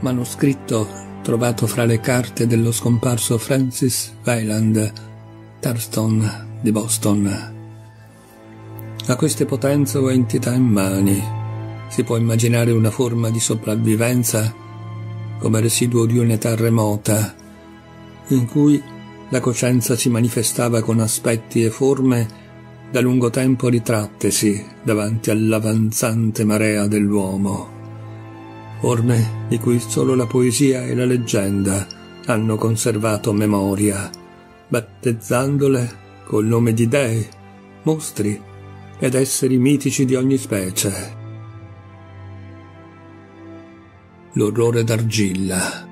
manoscritto trovato fra le carte dello scomparso Francis Wayland Thurston di Boston. A queste potenze o entità immani si può immaginare una forma di sopravvivenza come residuo di un'età remota, in cui la coscienza si manifestava con aspetti e forme da lungo tempo ritrattesi davanti all'avanzante marea dell'uomo, forme di cui solo la poesia e la leggenda hanno conservato memoria, battezzandole col nome di dei, mostri ed esseri mitici di ogni specie. L'orrore d'argilla.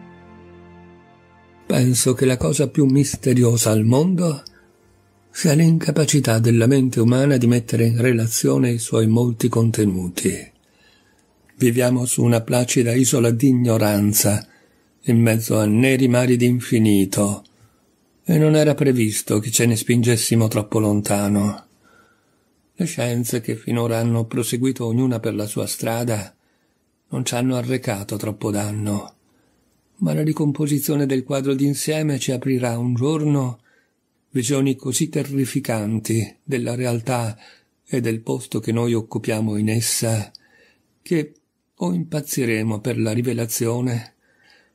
Penso che la cosa più misteriosa al mondo sia l'incapacità della mente umana di mettere in relazione i suoi molti contenuti. Viviamo su una placida isola di ignoranza, in mezzo a neri mari d'infinito, e non era previsto che ce ne spingessimo troppo lontano. Le scienze che finora hanno proseguito ognuna per la sua strada non ci hanno arrecato troppo danno, ma la ricomposizione del quadro d'insieme ci aprirà un giorno visioni così terrificanti della realtà e del posto che noi occupiamo in essa, che o impazziremo per la rivelazione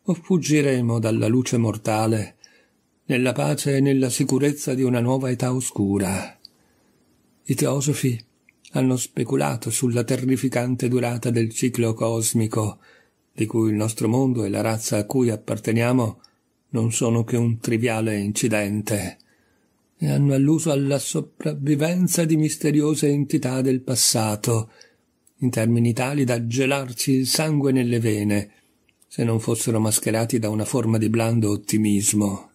o fuggiremo dalla luce mortale nella pace e nella sicurezza di una nuova età oscura. I teosofi hanno speculato sulla terrificante durata del ciclo cosmico, di cui il nostro mondo e la razza a cui apparteniamo non sono che un triviale incidente, e hanno alluso alla sopravvivenza di misteriose entità del passato, in termini tali da gelarci il sangue nelle vene, se non fossero mascherati da una forma di blando ottimismo.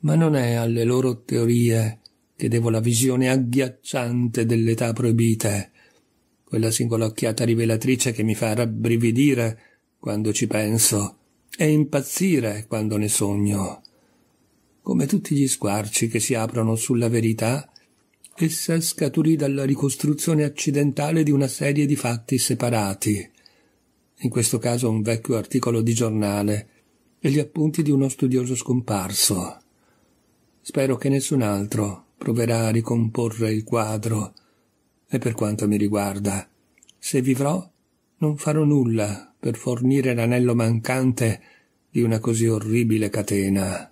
Ma non è alle loro teorie che devo la visione agghiacciante dell'età proibita, quella singola occhiata rivelatrice che mi fa rabbrividire quando ci penso e impazzire quando ne sogno. Come tutti gli squarci che si aprono sulla verità, essa scaturì dalla ricostruzione accidentale di una serie di fatti separati, in questo caso un vecchio articolo di giornale e gli appunti di uno studioso scomparso. Spero che nessun altro proverà a ricomporre il quadro, e per quanto mi riguarda, se vivrò, non farò nulla per fornire l'anello mancante di una così orribile catena.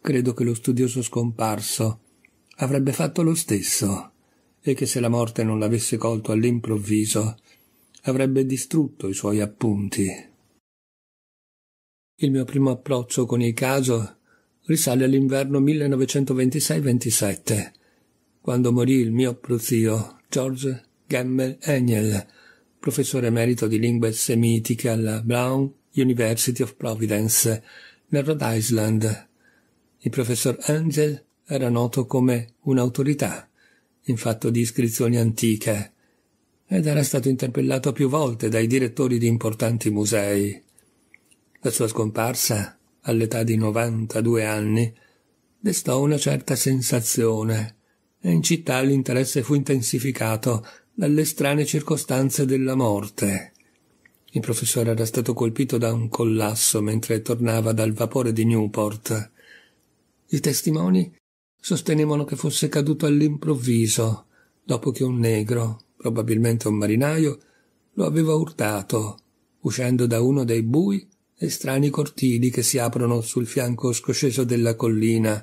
Credo che lo studioso scomparso avrebbe fatto lo stesso, e che se la morte non l'avesse colto all'improvviso, avrebbe distrutto i suoi appunti. Il mio primo approccio con il caso risale all'inverno 1926-27, quando morì il mio prozio George Gemmel Engel, professore emerito di lingue semitiche alla Brown University of Providence, nel Rhode Island. Il professor Engel era noto come un'autorità in fatto di iscrizioni antiche ed era stato interpellato più volte dai direttori di importanti musei. La sua scomparsa, all'età di 92 anni, destò una certa sensazione, e in città l'interesse fu intensificato dalle strane circostanze della morte. Il professore era stato colpito da un collasso mentre tornava dal vapore di Newport. I testimoni sostenevano che fosse caduto all'improvviso, dopo che un negro, probabilmente un marinaio, lo aveva urtato, uscendo da uno dei bui e strani cortili che si aprono sul fianco scosceso della collina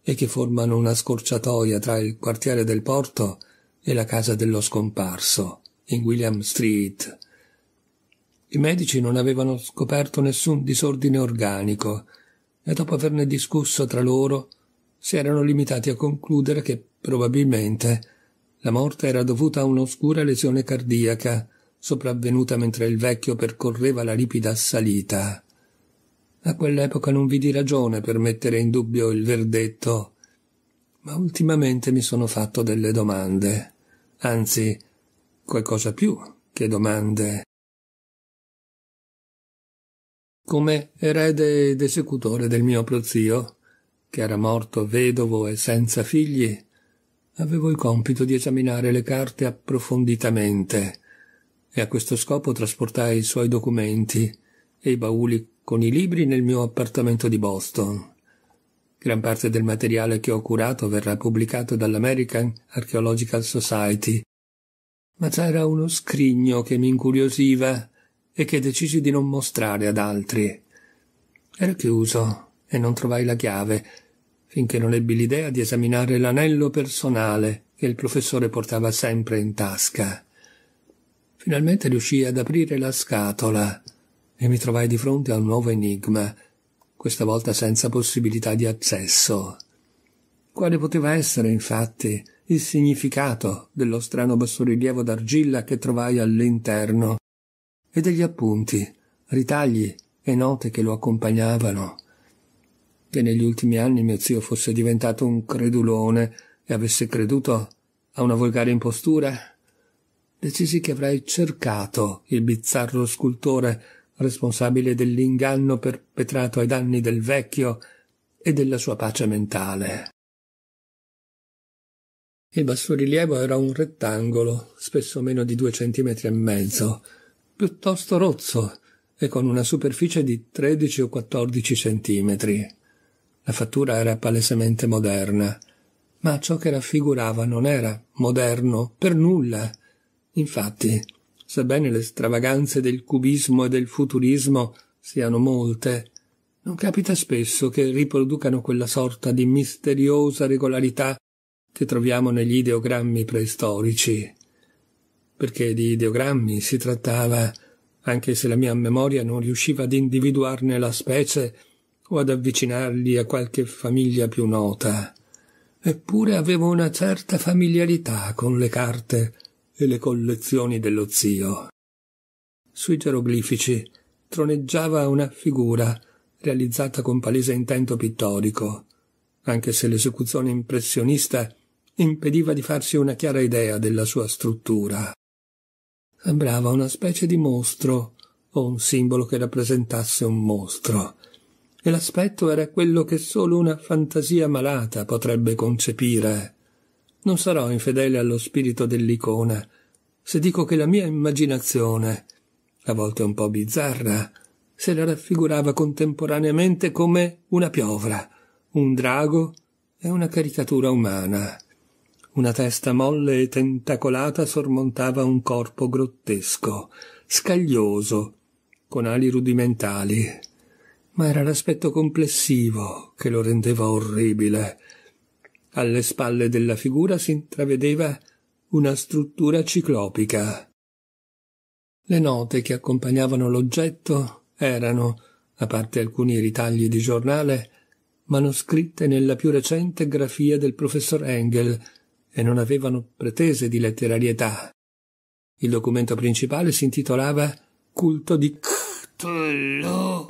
e che formano una scorciatoia tra il quartiere del porto e la casa dello scomparso, in William Street. I medici non avevano scoperto nessun disordine organico e dopo averne discusso tra loro si erano limitati a concludere che probabilmente la morte era dovuta a un'oscura lesione cardiaca sopravvenuta mentre il vecchio percorreva la ripida salita. A quell'epoca non vidi ragione per mettere in dubbio il verdetto, ma ultimamente mi sono fatto delle domande, anzi, qualcosa più che domande. Come erede ed esecutore del mio prozio, che era morto vedovo e senza figli, avevo il compito di esaminare le carte approfonditamente, e a questo scopo trasportai i suoi documenti, e i bauli con i libri nel mio appartamento di Boston. Gran parte del materiale che ho curato verrà pubblicato dall'American Archaeological Society, ma c'era uno scrigno che mi incuriosiva e che decisi di non mostrare ad altri. Era chiuso e non trovai la chiave, finché non ebbi l'idea di esaminare l'anello personale che il professore portava sempre in tasca. Finalmente riuscii ad aprire la scatola e mi trovai di fronte a un nuovo enigma, questa volta senza possibilità di accesso. Quale poteva essere, infatti, il significato dello strano bassorilievo d'argilla che trovai all'interno e degli appunti, ritagli e note che lo accompagnavano? Che negli ultimi anni mio zio fosse diventato un credulone e avesse creduto a una volgare impostura? Decisi che avrei cercato il bizzarro scultore responsabile dell'inganno perpetrato ai danni del vecchio e della sua pace mentale. Il bassorilievo era un rettangolo, spesso meno di 2,5 centimetri, piuttosto rozzo e con una superficie di 13 o 14 centimetri. La fattura era palesemente moderna, ma ciò che raffigurava non era moderno per nulla. Infatti, sebbene le stravaganze del cubismo e del futurismo siano molte, non capita spesso che riproducano quella sorta di misteriosa regolarità che troviamo negli ideogrammi preistorici. Perché di ideogrammi si trattava, anche se la mia memoria non riusciva ad individuarne la specie o ad avvicinarli a qualche famiglia più nota. Eppure avevo una certa familiarità con le carte e le collezioni dello zio. Sui geroglifici troneggiava una figura realizzata con palese intento pittorico, anche se l'esecuzione impressionista impediva di farsi una chiara idea della sua struttura. Sembrava una specie di mostro o un simbolo che rappresentasse un mostro, e l'aspetto era quello che solo una fantasia malata potrebbe concepire. Non sarò infedele allo spirito dell'icona se dico che la mia immaginazione, a volte un po' bizzarra, se la raffigurava contemporaneamente come una piovra, un drago e una caricatura umana. Una testa molle e tentacolata sormontava un corpo grottesco, scaglioso, con ali rudimentali. Ma era l'aspetto complessivo che lo rendeva orribile. Alle spalle della figura si intravedeva una struttura ciclopica. Le note che accompagnavano l'oggetto erano, a parte alcuni ritagli di giornale, manoscritte nella più recente grafia del professor Engel e non avevano pretese di letterarietà. Il documento principale si intitolava «Culto di Cthulhu»,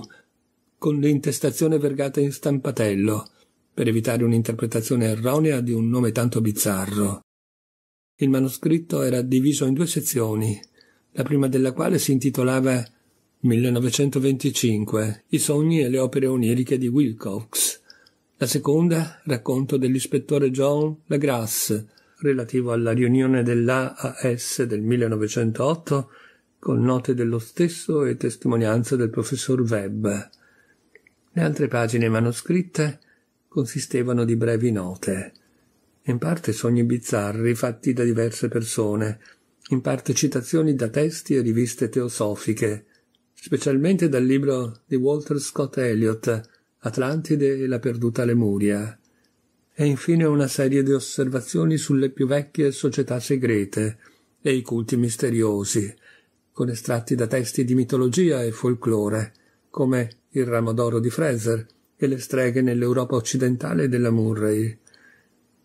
con l'intestazione vergata in stampatello, per evitare un'interpretazione erronea di un nome tanto bizzarro. Il manoscritto era diviso in 2 sezioni, la prima della quale si intitolava 1925, i sogni e le opere oniriche di Wilcox. La seconda, racconto dell'ispettore John LaGrasse, relativo alla riunione dell'AAS del 1908, con note dello stesso e testimonianza del professor Webb. Le altre pagine manoscritte consistevano di brevi note, in parte sogni bizzarri fatti da diverse persone, in parte citazioni da testi e riviste teosofiche, specialmente dal libro di Walter Scott Elliott, Atlantide e la perduta Lemuria, e infine una serie di osservazioni sulle più vecchie società segrete e i culti misteriosi, con estratti da testi di mitologia e folklore, come Il ramo d'oro di Fraser e le streghe nell'Europa occidentale della Murray.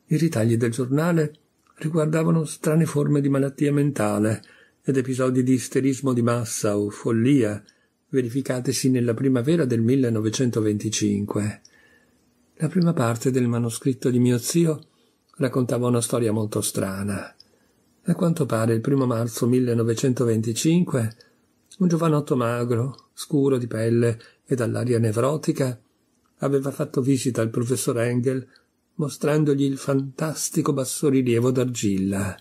I ritagli del giornale riguardavano strane forme di malattia mentale ed episodi di isterismo di massa o follia verificatesi nella primavera del 1925. La prima parte del manoscritto di mio zio raccontava una storia molto strana. A quanto pare il 1° marzo 1925 un giovanotto magro, scuro di pelle e dall'aria nevrotica aveva fatto visita al professor Engel mostrandogli il fantastico bassorilievo d'argilla.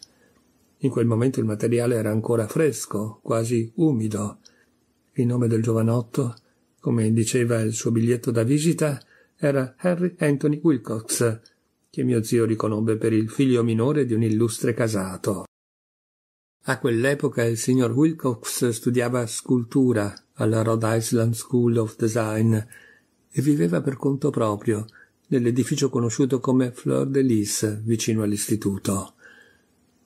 In quel momento il materiale era ancora fresco, quasi umido, Il nome del giovanotto, come diceva il suo biglietto da visita, era Henry Anthony Wilcox, che mio zio riconobbe per il figlio minore di un illustre casato. A quell'epoca il signor Wilcox studiava scultura alla Rhode Island School of Design e viveva per conto proprio nell'edificio conosciuto come Fleur de Lis, vicino all'istituto.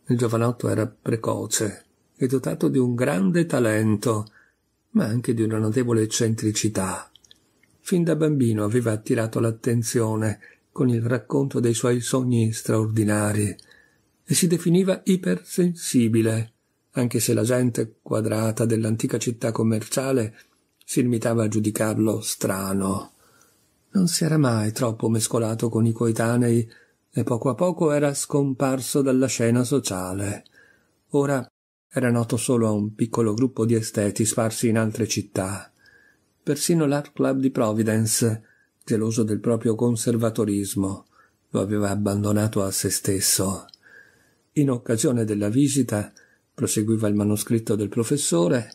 Il giovanotto era precoce e dotato di un grande talento, ma anche di una notevole eccentricità. Fin da bambino aveva attirato l'attenzione con il racconto dei suoi sogni straordinari, e si definiva ipersensibile, anche se la gente quadrata dell'antica città commerciale si limitava a giudicarlo strano. Non si era mai troppo mescolato con i coetanei e poco a poco era scomparso dalla scena sociale. Ora era noto solo a un piccolo gruppo di esteti sparsi in altre città. Persino l'Art Club di Providence, geloso del proprio conservatorismo, lo aveva abbandonato a se stesso. In occasione della visita, proseguiva il manoscritto del professore,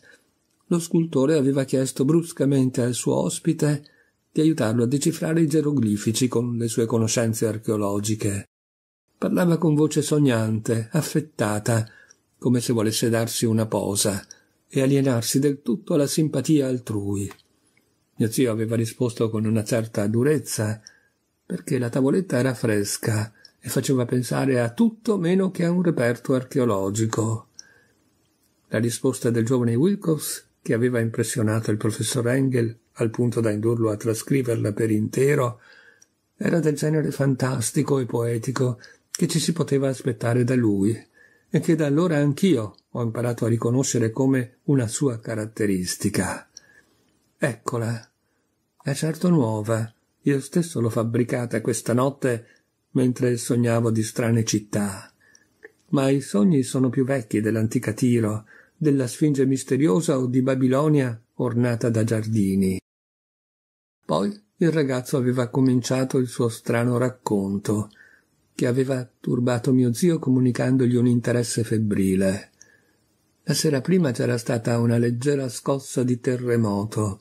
lo scultore aveva chiesto bruscamente al suo ospite di aiutarlo a decifrare i geroglifici con le sue conoscenze archeologiche. Parlava con voce sognante, affettata, come se volesse darsi una posa e alienarsi del tutto alla simpatia altrui. Mio zio aveva risposto con una certa durezza, perché la tavoletta era fresca e faceva pensare a tutto meno che a un reperto archeologico. La risposta del giovane Wilcox, che aveva impressionato il professor Engel al punto da indurlo a trascriverla per intero, era del genere fantastico e poetico che ci si poteva aspettare da lui e che da allora anch'io ho imparato a riconoscere come una sua caratteristica. Eccola, è certo nuova, io stesso l'ho fabbricata questa notte mentre sognavo di strane città. Ma i sogni sono più vecchi dell'antica Tiro, della Sfinge misteriosa o di Babilonia ornata da giardini. Poi il ragazzo aveva cominciato il suo strano racconto, che aveva turbato mio zio comunicandogli un interesse febbrile. La sera prima c'era stata una leggera scossa di terremoto,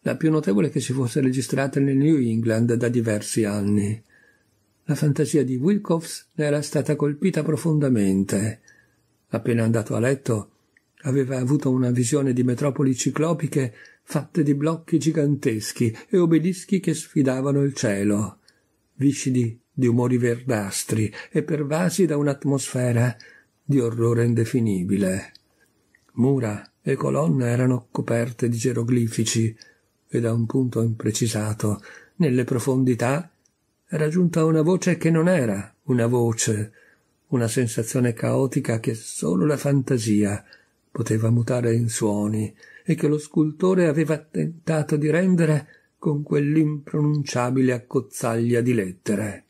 la più notevole che si fosse registrata nel New England da diversi anni. La fantasia di Wilcox ne era stata colpita profondamente. Appena andato a letto, aveva avuto una visione di metropoli ciclopiche fatte di blocchi giganteschi e obelischi che sfidavano il cielo, viscidi di umori verdastri e pervasi da un'atmosfera di orrore indefinibile. Mura e colonna erano coperte di geroglifici e da un punto imprecisato, nelle profondità, era giunta una voce che non era una voce, una sensazione caotica che solo la fantasia poteva mutare in suoni e che lo scultore aveva tentato di rendere con quell'impronunciabile accozzaglia di lettere.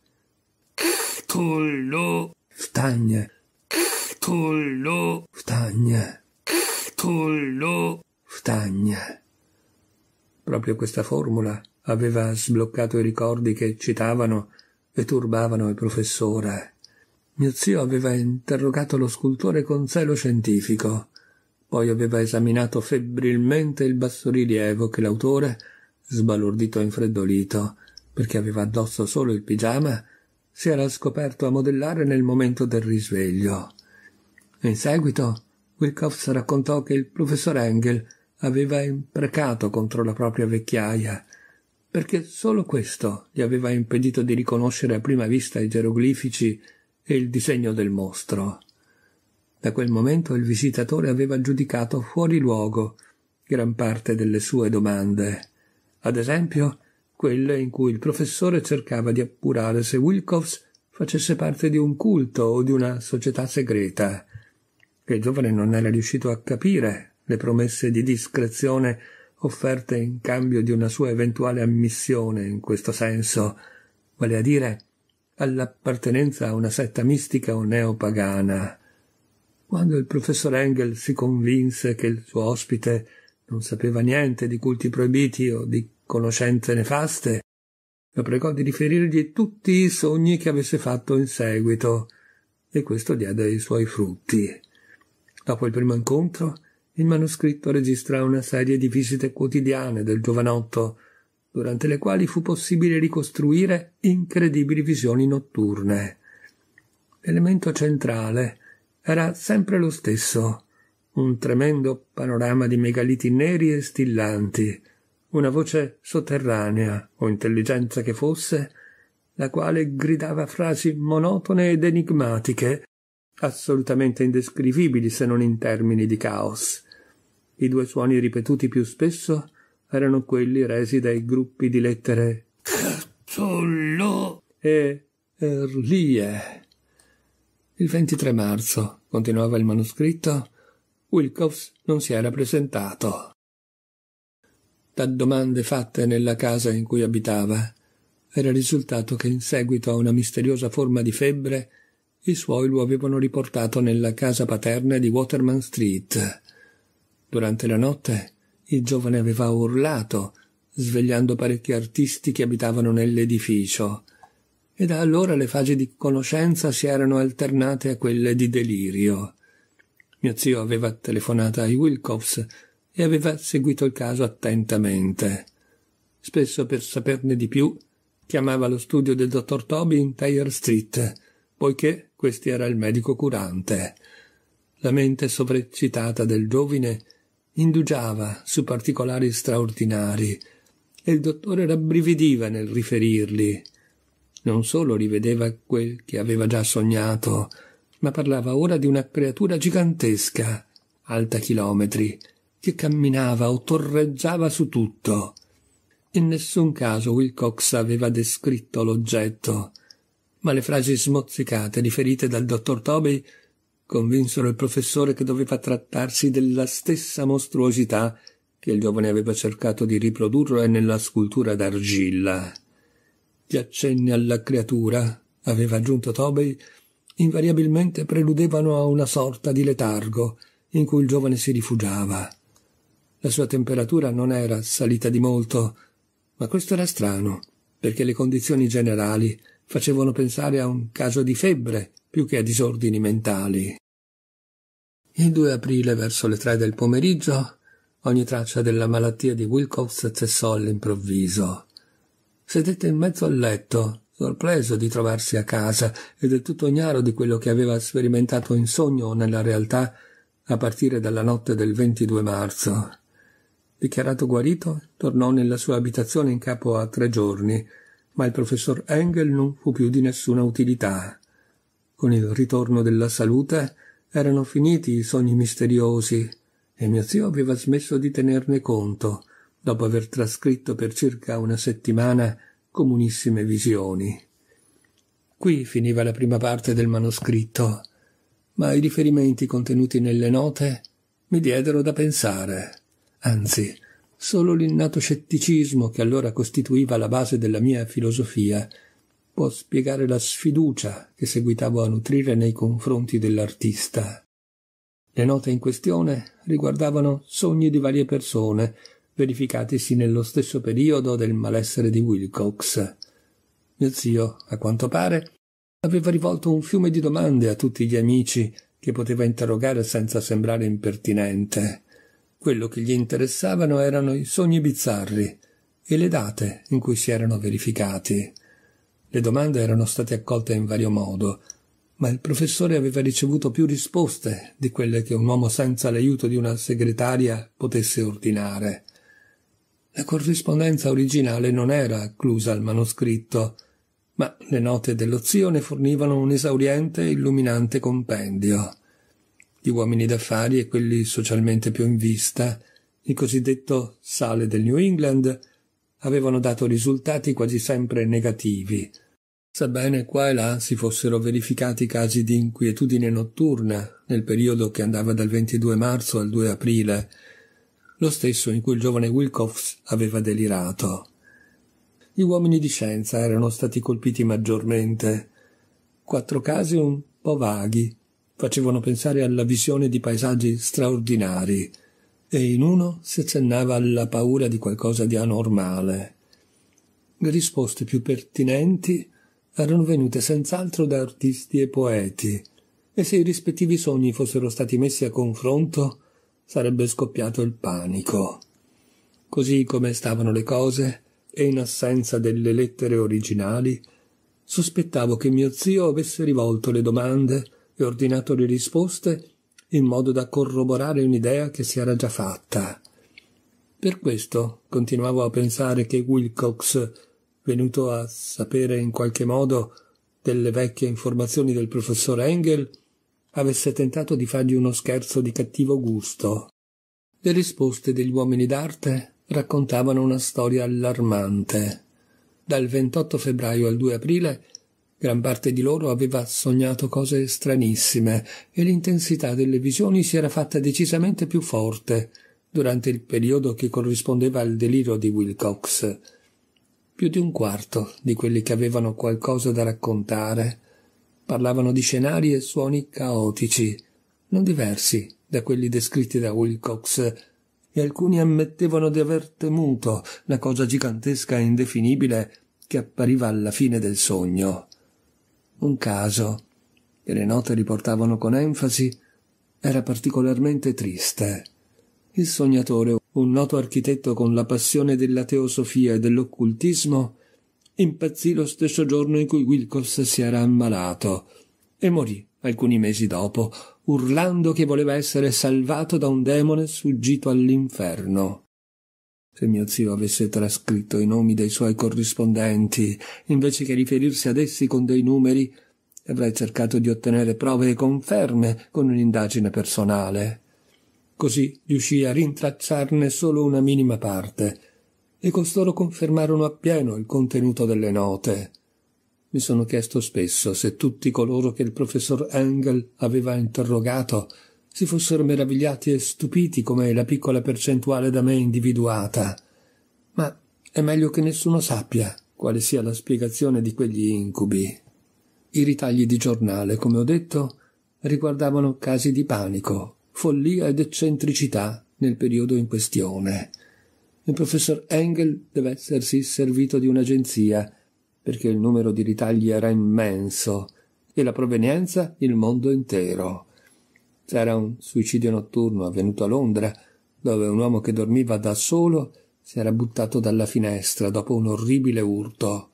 Cthulhu stagne, Cthulhu stagne, Cthulhu stagne. Proprio questa formula aveva sbloccato i ricordi che eccitavano e turbavano il professore. Mio zio aveva interrogato lo scultore con zelo scientifico, poi aveva esaminato febbrilmente il bassorilievo che l'autore, sbalordito e infreddolito, perché aveva addosso solo il pigiama, si era scoperto a modellare nel momento del risveglio. In seguito Wilcox raccontò che il professor Engel aveva imprecato contro la propria vecchiaia, perché solo questo gli aveva impedito di riconoscere a prima vista i geroglifici e il disegno del mostro. Da quel momento il visitatore aveva giudicato fuori luogo gran parte delle sue domande, ad esempio quelle in cui il professore cercava di appurare se Wilcox facesse parte di un culto o di una società segreta, che il giovane non era riuscito a capire le promesse di discrezione offerte in cambio di una sua eventuale ammissione in questo senso, vale a dire all'appartenenza a una setta mistica o neopagana. Quando il professor Engel si convinse che il suo ospite non sapeva niente di culti proibiti o di conoscenze nefaste, lo pregò di riferirgli tutti i sogni che avesse fatto in seguito, e questo diede i suoi frutti. Dopo il primo incontro Il manoscritto registra una serie di visite quotidiane del giovanotto, durante le quali fu possibile ricostruire incredibili visioni notturne. L'elemento centrale era sempre lo stesso, un tremendo panorama di megaliti neri e stillanti, una voce sotterranea o intelligenza che fosse, la quale gridava frasi monotone ed enigmatiche, assolutamente indescrivibili se non in termini di caos. I due suoni ripetuti più spesso erano quelli resi dai gruppi di lettere Cazzolò e Erlie. Il 23 marzo, continuava il manoscritto, Wilcox non si era presentato. Da domande fatte nella casa in cui abitava, era risultato che in seguito a una misteriosa forma di febbre i suoi lo avevano riportato nella casa paterna di Waterman Street. Durante la notte il giovane aveva urlato, svegliando parecchi artisti che abitavano nell'edificio, e da allora le fasi di conoscenza si erano alternate a quelle di delirio. Mio zio aveva telefonato ai Wilcox e aveva seguito il caso attentamente. Spesso, per saperne di più, chiamava lo studio del dottor Toby in Thayer Street, poiché questi era il medico curante. La mente sovreccitata del giovine indugiava su particolari straordinari e il dottore rabbrividiva nel riferirli. Non solo rivedeva quel che aveva già sognato, ma parlava ora di una creatura gigantesca, alta chilometri, che camminava o torreggiava su tutto. In nessun caso Wilcox aveva descritto l'oggetto, ma le frasi smozzicate riferite dal dottor Toby convinsero il professore che doveva trattarsi della stessa mostruosità che il giovane aveva cercato di riprodurre nella scultura d'argilla. Gli accenni alla creatura, aveva aggiunto Toby, invariabilmente preludevano a una sorta di letargo in cui il giovane si rifugiava. La sua temperatura non era salita di molto, ma questo era strano, perché le condizioni generali facevano pensare a un caso di febbre più che a disordini mentali. Il 2 aprile, verso le 3 del pomeriggio, ogni traccia della malattia di Wilcox cessò all'improvviso. Sedette in mezzo al letto, sorpreso di trovarsi a casa e del tutto ignaro di quello che aveva sperimentato in sogno o nella realtà a partire dalla notte del 22 marzo. Dichiarato guarito, tornò nella sua abitazione in capo a 3 giorni, ma il professor Engel non fu più di nessuna utilità. Con il ritorno della salute erano finiti i sogni misteriosi e mio zio aveva smesso di tenerne conto, dopo aver trascritto per circa una settimana comunissime visioni. Qui finiva la prima parte del manoscritto, ma i riferimenti contenuti nelle note mi diedero da pensare. Anzi, solo l'innato scetticismo che allora costituiva la base della mia filosofia può spiegare la sfiducia che seguitavo a nutrire nei confronti dell'artista. Le note in questione riguardavano sogni di varie persone, verificatisi nello stesso periodo del malessere di Wilcox. Mio zio, a quanto pare, aveva rivolto un fiume di domande a tutti gli amici che poteva interrogare senza sembrare impertinente. Quello che gli interessavano erano i sogni bizzarri e le date in cui si erano verificati. Le domande erano state accolte in vario modo, ma il professore aveva ricevuto più risposte di quelle che un uomo senza l'aiuto di una segretaria potesse ordinare. La corrispondenza originale non era acclusa al manoscritto, ma le note dello zio ne fornivano un esauriente e illuminante compendio. Gli uomini d'affari e quelli socialmente più in vista, il cosiddetto sale del New England, avevano dato risultati quasi sempre negativi, sebbene qua e là si fossero verificati casi di inquietudine notturna nel periodo che andava dal 22 marzo al 2 aprile, lo stesso in cui il giovane Wilcox aveva delirato. Gli uomini di scienza erano stati colpiti maggiormente. 4 casi un po' vaghi facevano pensare alla visione di paesaggi straordinari, e in uno si accennava alla paura di qualcosa di anormale. Le risposte più pertinenti erano venute senz'altro da artisti e poeti, e se i rispettivi sogni fossero stati messi a confronto, sarebbe scoppiato il panico. Così come stavano le cose, e in assenza delle lettere originali, sospettavo che mio zio avesse rivolto le domande e ordinato le risposte in modo da corroborare un'idea che si era già fatta. Per questo continuavo a pensare che Wilcox, venuto a sapere in qualche modo delle vecchie informazioni del professor Engel, avesse tentato di fargli uno scherzo di cattivo gusto. Le risposte degli uomini d'arte raccontavano una storia allarmante. Dal 28 febbraio al 2 aprile gran parte di loro aveva sognato cose stranissime e l'intensità delle visioni si era fatta decisamente più forte durante il periodo che corrispondeva al delirio di Wilcox. Più di un quarto di quelli che avevano qualcosa da raccontare parlavano di scenari e suoni caotici, non diversi da quelli descritti da Wilcox, e alcuni ammettevano di aver temuto la cosa gigantesca e indefinibile che appariva alla fine del sogno. Un caso, che le note riportavano con enfasi, era particolarmente triste. Il sognatore, un noto architetto con la passione della teosofia e dell'occultismo, impazzì lo stesso giorno in cui Wilcox si era ammalato e morì alcuni mesi dopo, urlando che voleva essere salvato da un demone sfuggito all'inferno. Se mio zio avesse trascritto i nomi dei suoi corrispondenti, invece che riferirsi ad essi con dei numeri, avrei cercato di ottenere prove e conferme con un'indagine personale. Così riuscii a rintracciarne solo una minima parte, e costoro confermarono appieno il contenuto delle note. Mi sono chiesto spesso se tutti coloro che il professor Engel aveva interrogato si fossero meravigliati e stupiti come la piccola percentuale da me individuata. Ma è meglio che nessuno sappia quale sia la spiegazione di quegli incubi. I ritagli di giornale, come ho detto, riguardavano casi di panico, follia ed eccentricità nel periodo in questione. Il professor Engel deve essersi servito di un'agenzia, perché il numero di ritagli era immenso e la provenienza il mondo intero. C'era un suicidio notturno avvenuto a Londra, dove un uomo che dormiva da solo si era buttato dalla finestra dopo un orribile urto.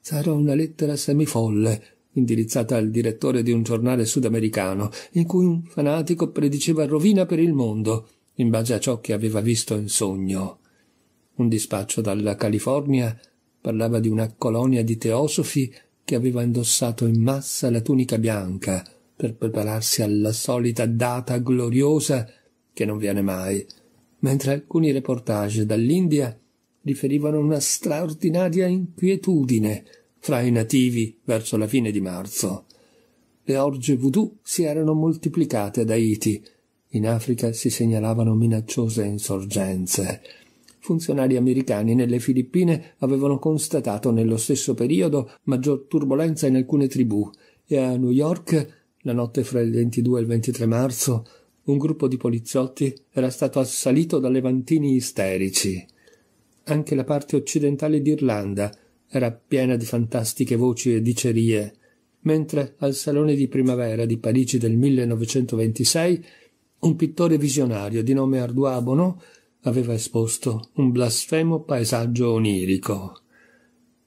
C'era una lettera semifolle, indirizzata al direttore di un giornale sudamericano, in cui un fanatico prediceva rovina per il mondo, in base a ciò che aveva visto in sogno. Un dispaccio dalla California parlava di una colonia di teosofi che aveva indossato in massa la tunica bianca, per prepararsi alla solita data gloriosa che non viene mai, mentre alcuni reportage dall'India riferivano una straordinaria inquietudine fra i nativi verso la fine di marzo. Le orge voodoo si erano moltiplicate ad Haiti, in Africa si segnalavano minacciose insorgenze. Funzionari americani nelle Filippine avevano constatato nello stesso periodo maggior turbolenza in alcune tribù, e a New York, la notte fra il 22 e il 23 marzo, un gruppo di poliziotti era stato assalito da levantini isterici. Anche la parte occidentale d'Irlanda era piena di fantastiche voci e dicerie, mentre al Salone di Primavera di Parigi del 1926 un pittore visionario di nome Ardois Bonneau aveva esposto un blasfemo paesaggio onirico.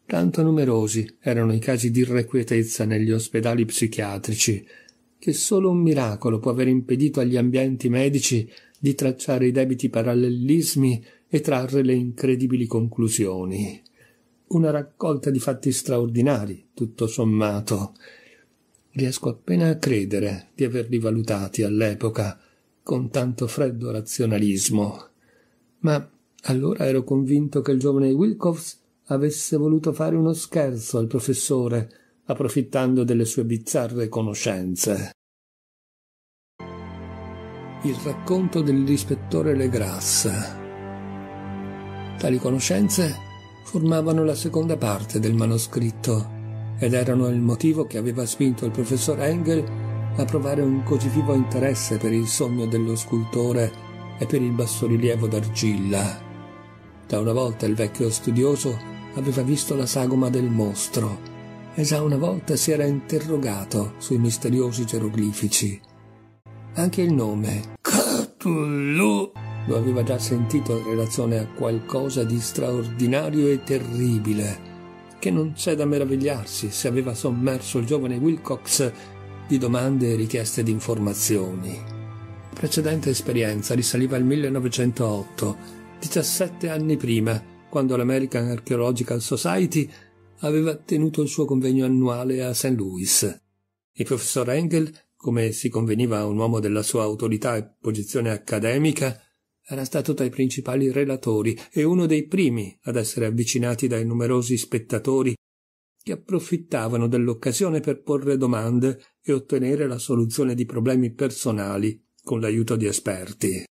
Tanto numerosi erano i casi di irrequietezza negli ospedali psichiatrici che solo un miracolo può aver impedito agli ambienti medici di tracciare i debiti parallelismi e trarre le incredibili conclusioni. Una raccolta di fatti straordinari, tutto sommato. Riesco appena a credere di averli valutati all'epoca con tanto freddo razionalismo. Ma allora ero convinto che il giovane Wilcox avesse voluto fare uno scherzo al professore, approfittando delle sue bizzarre conoscenze. Il racconto dell'ispettore Legras. Tali conoscenze formavano la seconda parte del manoscritto ed erano il motivo che aveva spinto il professor Engel a provare un così vivo interesse per il sogno dello scultore e per il bassorilievo d'argilla. Da una volta il vecchio studioso aveva visto la sagoma del mostro e già una volta si era interrogato sui misteriosi geroglifici. Anche il nome Tullu lo aveva già sentito in relazione a qualcosa di straordinario e terribile, che non c'è da meravigliarsi se aveva sommerso il giovane Wilcox di domande e richieste di informazioni. La precedente esperienza risaliva al 1908, 17 anni prima, quando l'American Archaeological Society aveva tenuto il suo convegno annuale a St. Louis. Il professor Engel, come si conveniva a un uomo della sua autorità e posizione accademica, era stato tra i principali relatori e uno dei primi ad essere avvicinati dai numerosi spettatori che approfittavano dell'occasione per porre domande e ottenere la soluzione di problemi personali con l'aiuto di esperti.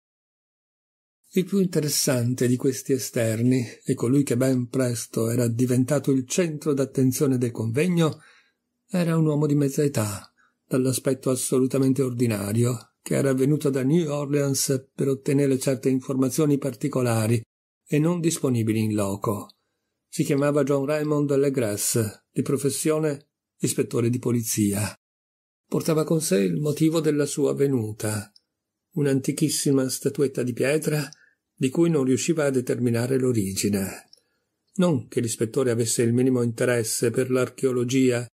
Il più interessante di questi esterni, e colui che ben presto era diventato il centro d'attenzione del convegno, era un uomo di mezza età, dall'aspetto assolutamente ordinario, che era venuto da New Orleans per ottenere certe informazioni particolari e non disponibili in loco. Si chiamava John Raymond Legras, di professione ispettore di polizia. Portava con sé il motivo della sua venuta, un'antichissima statuetta di pietra di cui non riusciva a determinare l'origine. Non che l'ispettore avesse il minimo interesse per l'archeologia,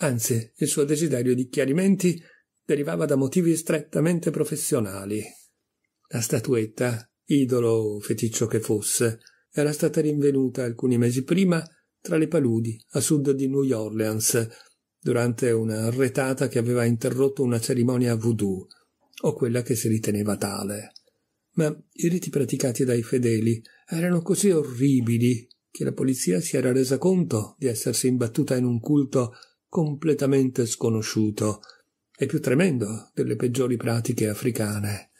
anzi, il suo desiderio di chiarimenti derivava da motivi strettamente professionali. La statuetta, idolo o feticcio che fosse, era stata rinvenuta alcuni mesi prima tra le paludi a sud di New Orleans, durante una arretata che aveva interrotto una cerimonia voodoo, o quella che si riteneva tale. Ma i riti praticati dai fedeli erano così orribili che la polizia si era resa conto di essersi imbattuta in un culto completamente sconosciuto e più tremendo delle peggiori pratiche africane.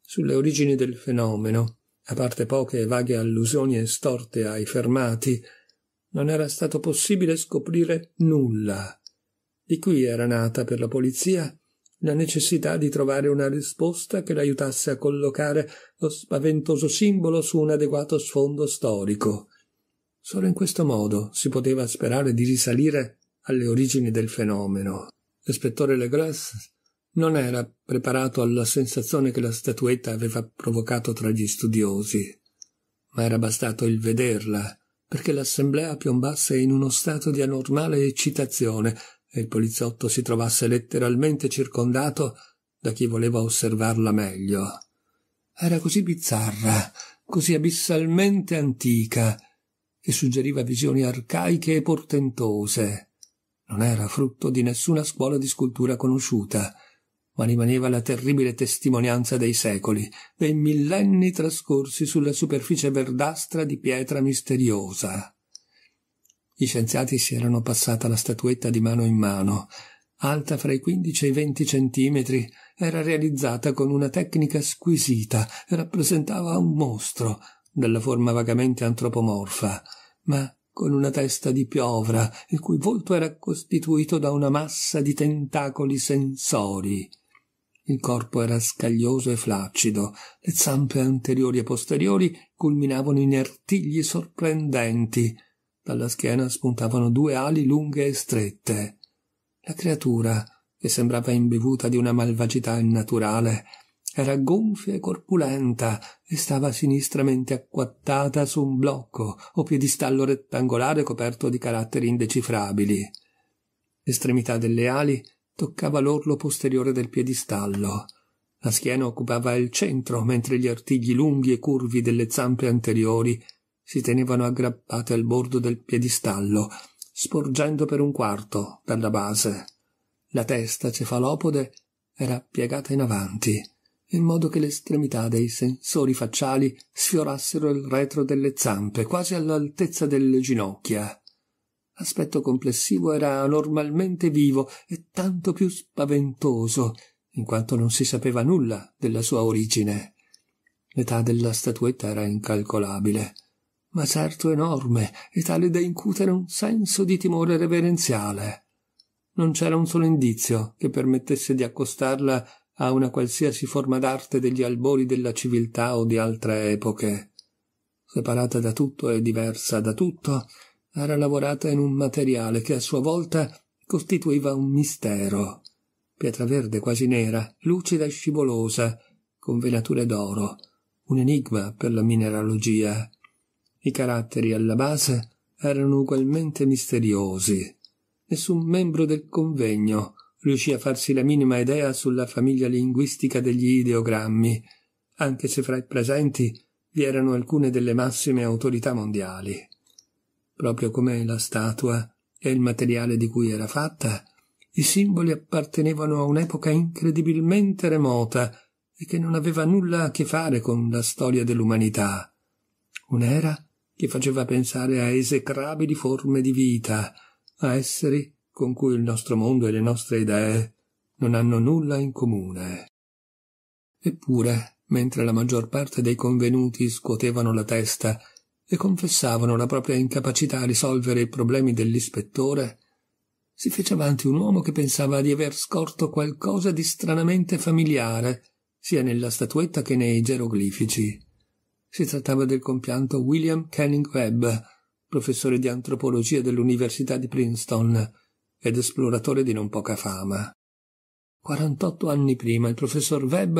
Sulle origini del fenomeno, a parte poche e vaghe allusioni estorte ai fermati, non era stato possibile scoprire nulla. Di qui era nata per la polizia la necessità di trovare una risposta che l'aiutasse a collocare lo spaventoso simbolo su un adeguato sfondo storico. Solo in questo modo si poteva sperare di risalire alle origini del fenomeno. L'ispettore Legras non era preparato alla sensazione che la statuetta aveva provocato tra gli studiosi, ma era bastato il vederla perché l'assemblea piombasse in uno stato di anormale eccitazione e il poliziotto si trovasse letteralmente circondato da chi voleva osservarla meglio. Era così bizzarra, così abissalmente antica, che suggeriva visioni arcaiche e portentose. Non era frutto di nessuna scuola di scultura conosciuta, ma rimaneva la terribile testimonianza dei secoli, dei millenni trascorsi sulla superficie verdastra di pietra misteriosa. Gli scienziati si erano passata la statuetta di mano in mano. Alta fra i 15 e i 20 centimetri, era realizzata con una tecnica squisita e rappresentava un mostro, della forma vagamente antropomorfa, ma con una testa di piovra, il cui volto era costituito da una massa di tentacoli sensori. Il corpo era scaglioso e flaccido, le zampe anteriori e posteriori culminavano in artigli sorprendenti, dalla schiena spuntavano due ali lunghe e strette. La creatura, che sembrava imbevuta di una malvagità innaturale, era gonfia e corpulenta e stava sinistramente acquattata su un blocco o piedistallo rettangolare coperto di caratteri indecifrabili. L'estremità delle ali toccava l'orlo posteriore del piedistallo. La schiena occupava il centro, mentre gli artigli lunghi e curvi delle zampe anteriori si tenevano aggrappate al bordo del piedistallo, sporgendo per un quarto dalla base. La testa cefalopode era piegata in avanti, in modo che l'estremità dei sensori facciali sfiorassero il retro delle zampe, quasi all'altezza delle ginocchia. L'aspetto complessivo era anormalmente vivo e tanto più spaventoso, in quanto non si sapeva nulla della sua origine. L'età della statuetta era incalcolabile, ma certo enorme e tale da incutere un senso di timore reverenziale. Non c'era un solo indizio che permettesse di accostarla a una qualsiasi forma d'arte degli albori della civiltà o di altre epoche. Separata da tutto e diversa da tutto, era lavorata in un materiale che a sua volta costituiva un mistero. Pietra verde quasi nera, lucida e scivolosa, con velature d'oro, un enigma per la mineralogia. I caratteri alla base erano ugualmente misteriosi. Nessun membro del convegno riuscì a farsi la minima idea sulla famiglia linguistica degli ideogrammi, anche se fra i presenti vi erano alcune delle massime autorità mondiali. Proprio come la statua e il materiale di cui era fatta, i simboli appartenevano a un'epoca incredibilmente remota e che non aveva nulla a che fare con la storia dell'umanità. Un'era che faceva pensare a esecrabili forme di vita, a esseri con cui il nostro mondo e le nostre idee non hanno nulla in comune. Eppure, mentre la maggior parte dei convenuti scuotevano la testa e confessavano la propria incapacità a risolvere i problemi dell'ispettore, si fece avanti un uomo che pensava di aver scorto qualcosa di stranamente familiare, sia nella statuetta che nei geroglifici. Si trattava del compianto William Canning Webb, professore di antropologia dell'Università di Princeton ed esploratore di non poca fama. 48 anni prima il professor Webb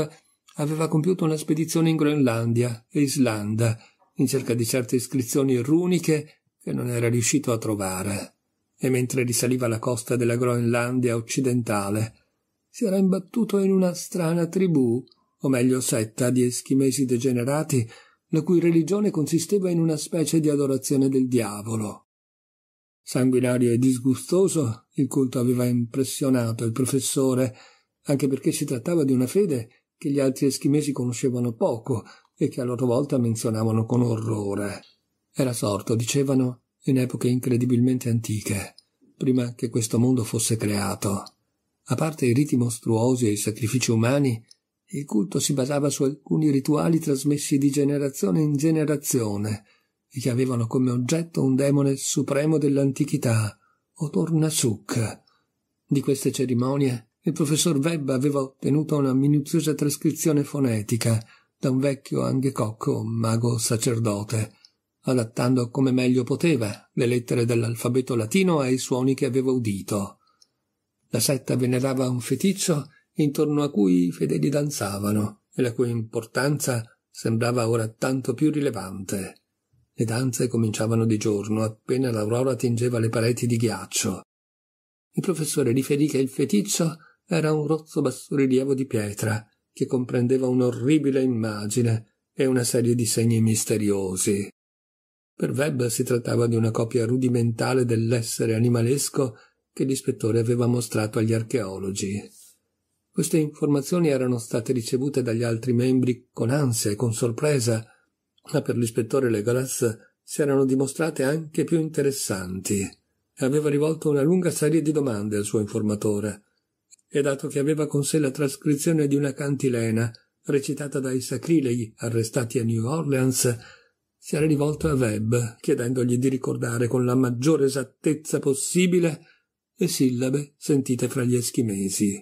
aveva compiuto una spedizione in Groenlandia e Islanda in cerca di certe iscrizioni runiche che non era riuscito a trovare, e mentre risaliva la costa della Groenlandia occidentale si era imbattuto in una strana tribù, o meglio setta, di eschimesi degenerati la cui religione consisteva in una specie di adorazione del diavolo. Sanguinario e disgustoso, il culto aveva impressionato il professore, anche perché si trattava di una fede che gli altri eschimesi conoscevano poco e che a loro volta menzionavano con orrore. Era sorto, dicevano, in epoche incredibilmente antiche, prima che questo mondo fosse creato. A parte i riti mostruosi e i sacrifici umani, il culto si basava su alcuni rituali trasmessi di generazione in generazione e che avevano come oggetto un demone supremo dell'antichità, Otornasuk. Di queste cerimonie il professor Webb aveva ottenuto una minuziosa trascrizione fonetica da un vecchio angekok, mago sacerdote, adattando come meglio poteva le lettere dell'alfabeto latino ai suoni che aveva udito. La setta venerava un feticcio intorno a cui i fedeli danzavano e la cui importanza sembrava ora tanto più rilevante. Le danze cominciavano di giorno, appena l'aurora tingeva le pareti di ghiaccio. Il professore riferì che il feticcio era un rozzo bassorilievo di pietra che comprendeva un'orribile immagine e una serie di segni misteriosi. Per Webb si trattava di una copia rudimentale dell'essere animalesco che l'ispettore aveva mostrato agli archeologi. Queste informazioni erano state ricevute dagli altri membri con ansia e con sorpresa, ma per l'ispettore Legras si erano dimostrate anche più interessanti. Aveva rivolto una lunga serie di domande al suo informatore, e dato che aveva con sé la trascrizione di una cantilena recitata dai sacrilegi arrestati a New Orleans, si era rivolto a Webb, chiedendogli di ricordare con la maggiore esattezza possibile le sillabe sentite fra gli eschimesi.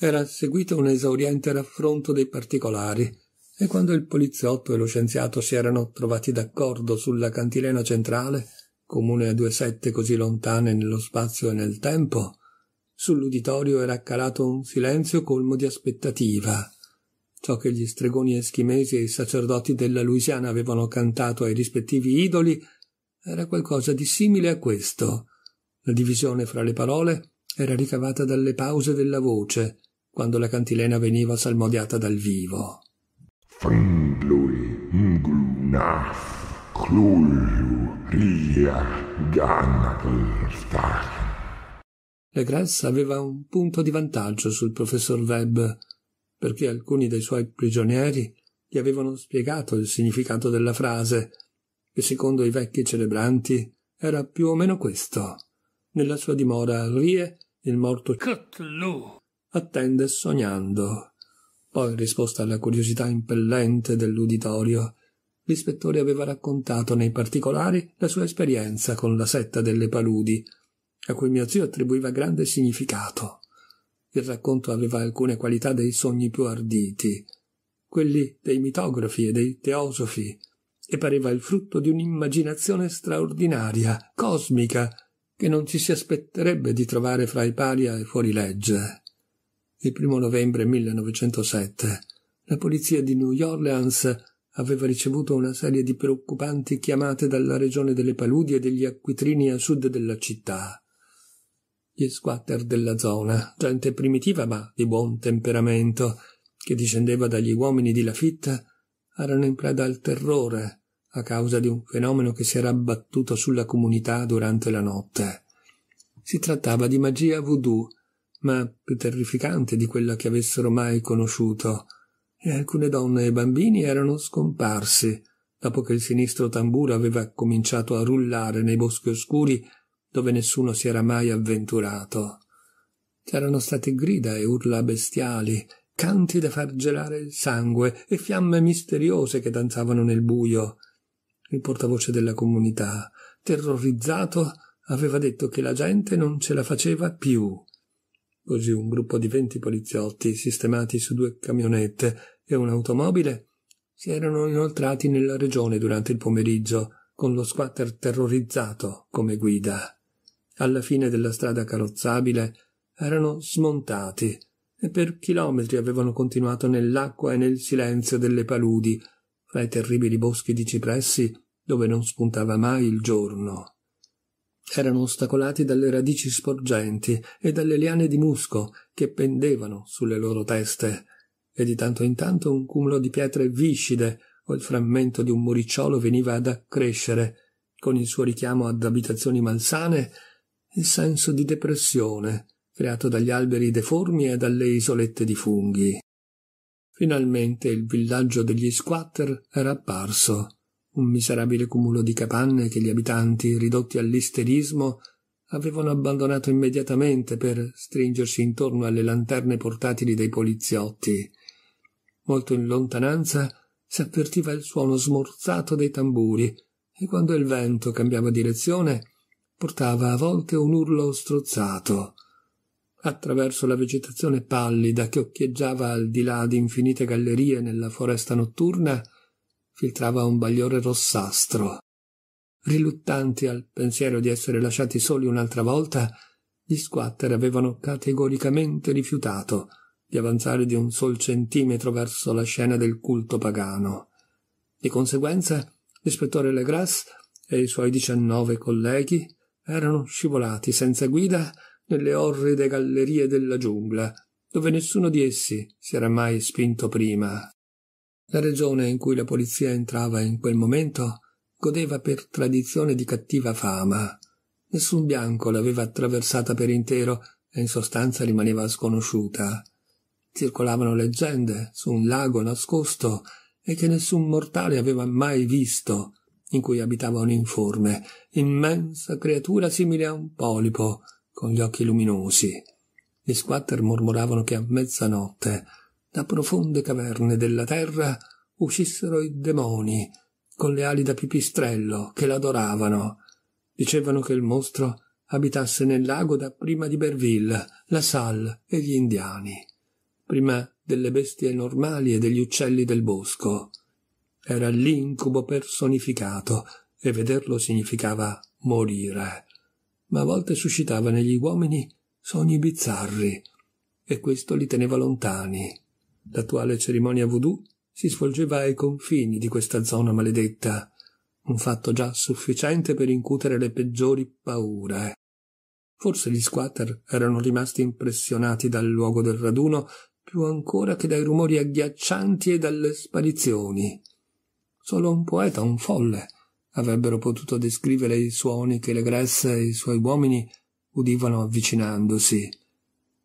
Era seguito un esauriente raffronto dei particolari, e quando il poliziotto e lo scienziato si erano trovati d'accordo sulla cantilena centrale, comune a due sette così lontane nello spazio e nel tempo, sull'uditorio era calato un silenzio colmo di aspettativa. Ciò che gli stregoni eschimesi e i sacerdoti della Louisiana avevano cantato ai rispettivi idoli era qualcosa di simile a questo. La divisione fra le parole era ricavata dalle pause della voce, quando la cantilena veniva salmodiata dal vivo. Legras aveva un punto di vantaggio sul professor Webb, perché alcuni dei suoi prigionieri gli avevano spiegato il significato della frase, che secondo i vecchi celebranti era più o meno questo. Nella sua dimora a Rie, il morto Cthulhu attende sognando. Poi, in risposta alla curiosità impellente dell'uditorio, l'ispettore aveva raccontato nei particolari la sua esperienza con la setta delle paludi, a cui mio zio attribuiva grande significato. Il racconto aveva alcune qualità dei sogni più arditi, quelli dei mitografi e dei teosofi, e pareva il frutto di un'immaginazione straordinaria, cosmica, che non ci si aspetterebbe di trovare fra i paria e fuorilegge. Il 1° novembre 1907 La polizia di New Orleans aveva ricevuto una serie di preoccupanti chiamate dalla regione delle paludi e degli acquitrini a sud della città. Gli squatter della zona, gente primitiva ma di buon temperamento, che discendeva dagli uomini di Lafitte, erano in preda al terrore a causa di un fenomeno che si era abbattuto sulla comunità durante la notte. Si trattava di magia voodoo, ma più terrificante di quella che avessero mai conosciuto, e alcune donne e bambini erano scomparsi dopo che il sinistro tamburo aveva cominciato a rullare nei boschi oscuri dove nessuno si era mai avventurato. C'erano state grida e urla bestiali, canti da far gelare il sangue e fiamme misteriose che danzavano nel buio. Il portavoce della comunità, terrorizzato, aveva detto che la gente non ce la faceva più. Così un gruppo di 20 poliziotti, sistemati su 2 camionette e un'automobile, si erano inoltrati nella regione durante il pomeriggio, con lo squatter terrorizzato come guida. Alla fine della strada carrozzabile erano smontati e per chilometri avevano continuato nell'acqua e nel silenzio delle paludi, fra i terribili boschi di cipressi dove non spuntava mai il giorno. Erano ostacolati dalle radici sporgenti e dalle liane di musco che pendevano sulle loro teste, e di tanto in tanto un cumulo di pietre viscide o il frammento di un muricciolo veniva ad accrescere, con il suo richiamo ad abitazioni malsane, il senso di depressione creato dagli alberi deformi e dalle isolette di funghi. Finalmente il villaggio degli squatter era apparso, un miserabile cumulo di capanne che gli abitanti, ridotti all'isterismo, avevano abbandonato immediatamente per stringersi intorno alle lanterne portatili dei poliziotti. Molto in lontananza si avvertiva il suono smorzato dei tamburi, e quando il vento cambiava direzione portava a volte un urlo strozzato. Attraverso la vegetazione pallida che occhieggiava al di là di infinite gallerie nella foresta notturna filtrava un bagliore rossastro. Riluttanti al pensiero di essere lasciati soli un'altra volta, gli squatter avevano categoricamente rifiutato di avanzare di un sol centimetro verso la scena del culto pagano. Di conseguenza, l'ispettore Legras e i suoi 19 colleghi erano scivolati senza guida nelle orride gallerie della giungla, dove nessuno di essi si era mai spinto prima. La regione in cui la polizia entrava in quel momento godeva per tradizione di cattiva fama. Nessun bianco l'aveva attraversata per intero e in sostanza rimaneva sconosciuta. Circolavano leggende su un lago nascosto e che nessun mortale aveva mai visto, in cui abitava un'informe, immensa creatura simile a un polipo, con gli occhi luminosi. Gli squatter mormoravano che a mezzanotte, da profonde caverne della terra, uscissero i demoni, con le ali da pipistrello, che l'adoravano. Dicevano che il mostro abitasse nel lago da prima di Berville, la Salle e gli indiani, prima delle bestie normali e degli uccelli del bosco. Era l'incubo personificato, e vederlo significava morire. Ma a volte suscitava negli uomini sogni bizzarri, e questo li teneva lontani. L'attuale cerimonia voodoo si svolgeva ai confini di questa zona maledetta, un fatto già sufficiente per incutere le peggiori paure. Forse gli squatter erano rimasti impressionati dal luogo del raduno più ancora che dai rumori agghiaccianti e dalle sparizioni. Solo un poeta, un folle, avrebbero potuto descrivere i suoni che Legras e i suoi uomini udivano avvicinandosi.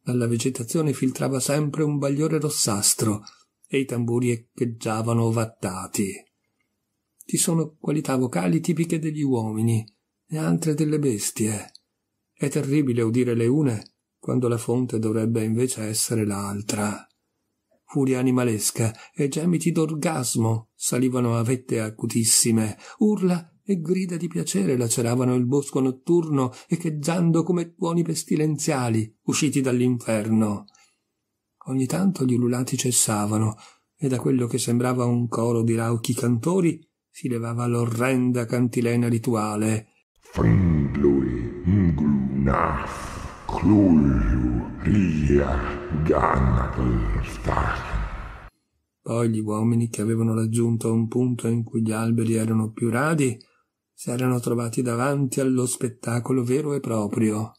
Dalla vegetazione filtrava sempre un bagliore rossastro e i tamburi echeggiavano ovattati. Ci sono qualità vocali tipiche degli uomini e altre delle bestie. È terribile udire le une quando la fonte dovrebbe invece essere l'altra. Furia animalesca e gemiti d'orgasmo salivano a vette acutissime, urla e grida di piacere laceravano il bosco notturno echeggiando come tuoni pestilenziali usciti dall'inferno. Ogni tanto gli ululati cessavano e da quello che sembrava un coro di rauchi cantori si levava l'orrenda cantilena rituale. Fenglui mglunaf Poi gli uomini che avevano raggiunto un punto in cui gli alberi erano più radi si erano trovati davanti allo spettacolo vero e proprio.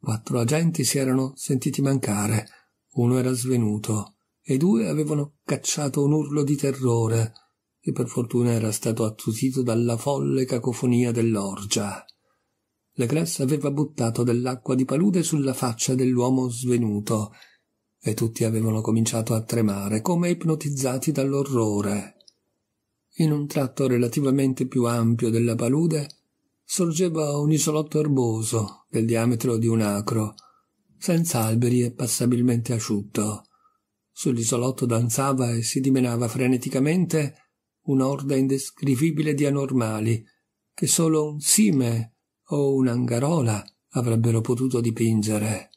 4 agenti si erano sentiti mancare, 1 era svenuto e 2 avevano cacciato un urlo di terrore che per fortuna era stato attutito dalla folle cacofonia dell'orgia. Legres aveva buttato dell'acqua di palude sulla faccia dell'uomo svenuto e tutti avevano cominciato a tremare, come ipnotizzati dall'orrore. In un tratto relativamente più ampio della palude sorgeva un isolotto erboso del diametro di 1 acro, senza alberi e passabilmente asciutto. Sull'isolotto danzava e si dimenava freneticamente un'orda indescrivibile di anormali che solo un sime o un'angarola avrebbero potuto dipingere.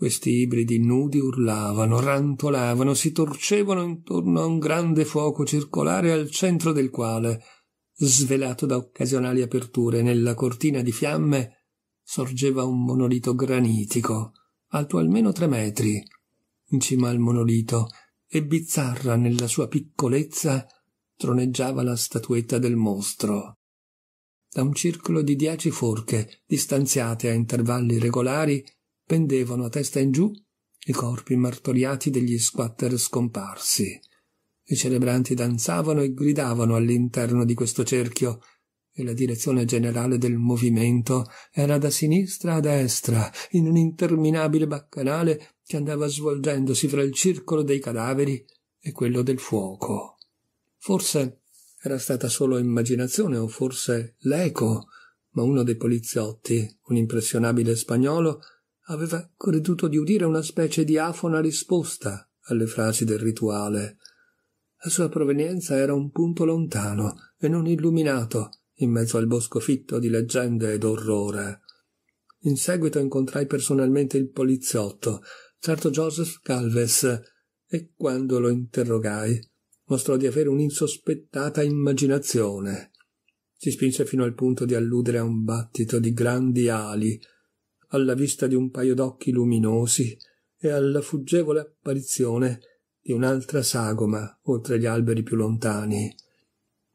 Questi ibridi nudi urlavano, rantolavano, si torcevano intorno a un grande fuoco circolare al centro del quale, svelato da occasionali aperture nella cortina di fiamme, sorgeva un monolito granitico, alto almeno 3 metri. In cima al monolito, e bizzarra nella sua piccolezza, troneggiava la statuetta del mostro. Da un circolo di 10 forche, distanziate a intervalli regolari, pendevano a testa in giù i corpi martoriati degli squatter scomparsi. I celebranti danzavano e gridavano all'interno di questo cerchio, e la direzione generale del movimento era da sinistra a destra, in un interminabile baccanale che andava svolgendosi fra il circolo dei cadaveri e quello del fuoco. Forse era stata solo immaginazione, o forse l'eco, ma uno dei poliziotti, un impressionabile spagnolo, aveva creduto di udire una specie di afona risposta alle frasi del rituale. La sua provenienza era un punto lontano e non illuminato, in mezzo al bosco fitto di leggende ed orrore. In seguito incontrai personalmente il poliziotto, certo Joseph Calves, e quando lo interrogai mostrò di avere un'insospettata immaginazione. Si spinse fino al punto di alludere a un battito di grandi ali, alla vista di un paio d'occhi luminosi e alla fuggevole apparizione di un'altra sagoma oltre gli alberi più lontani,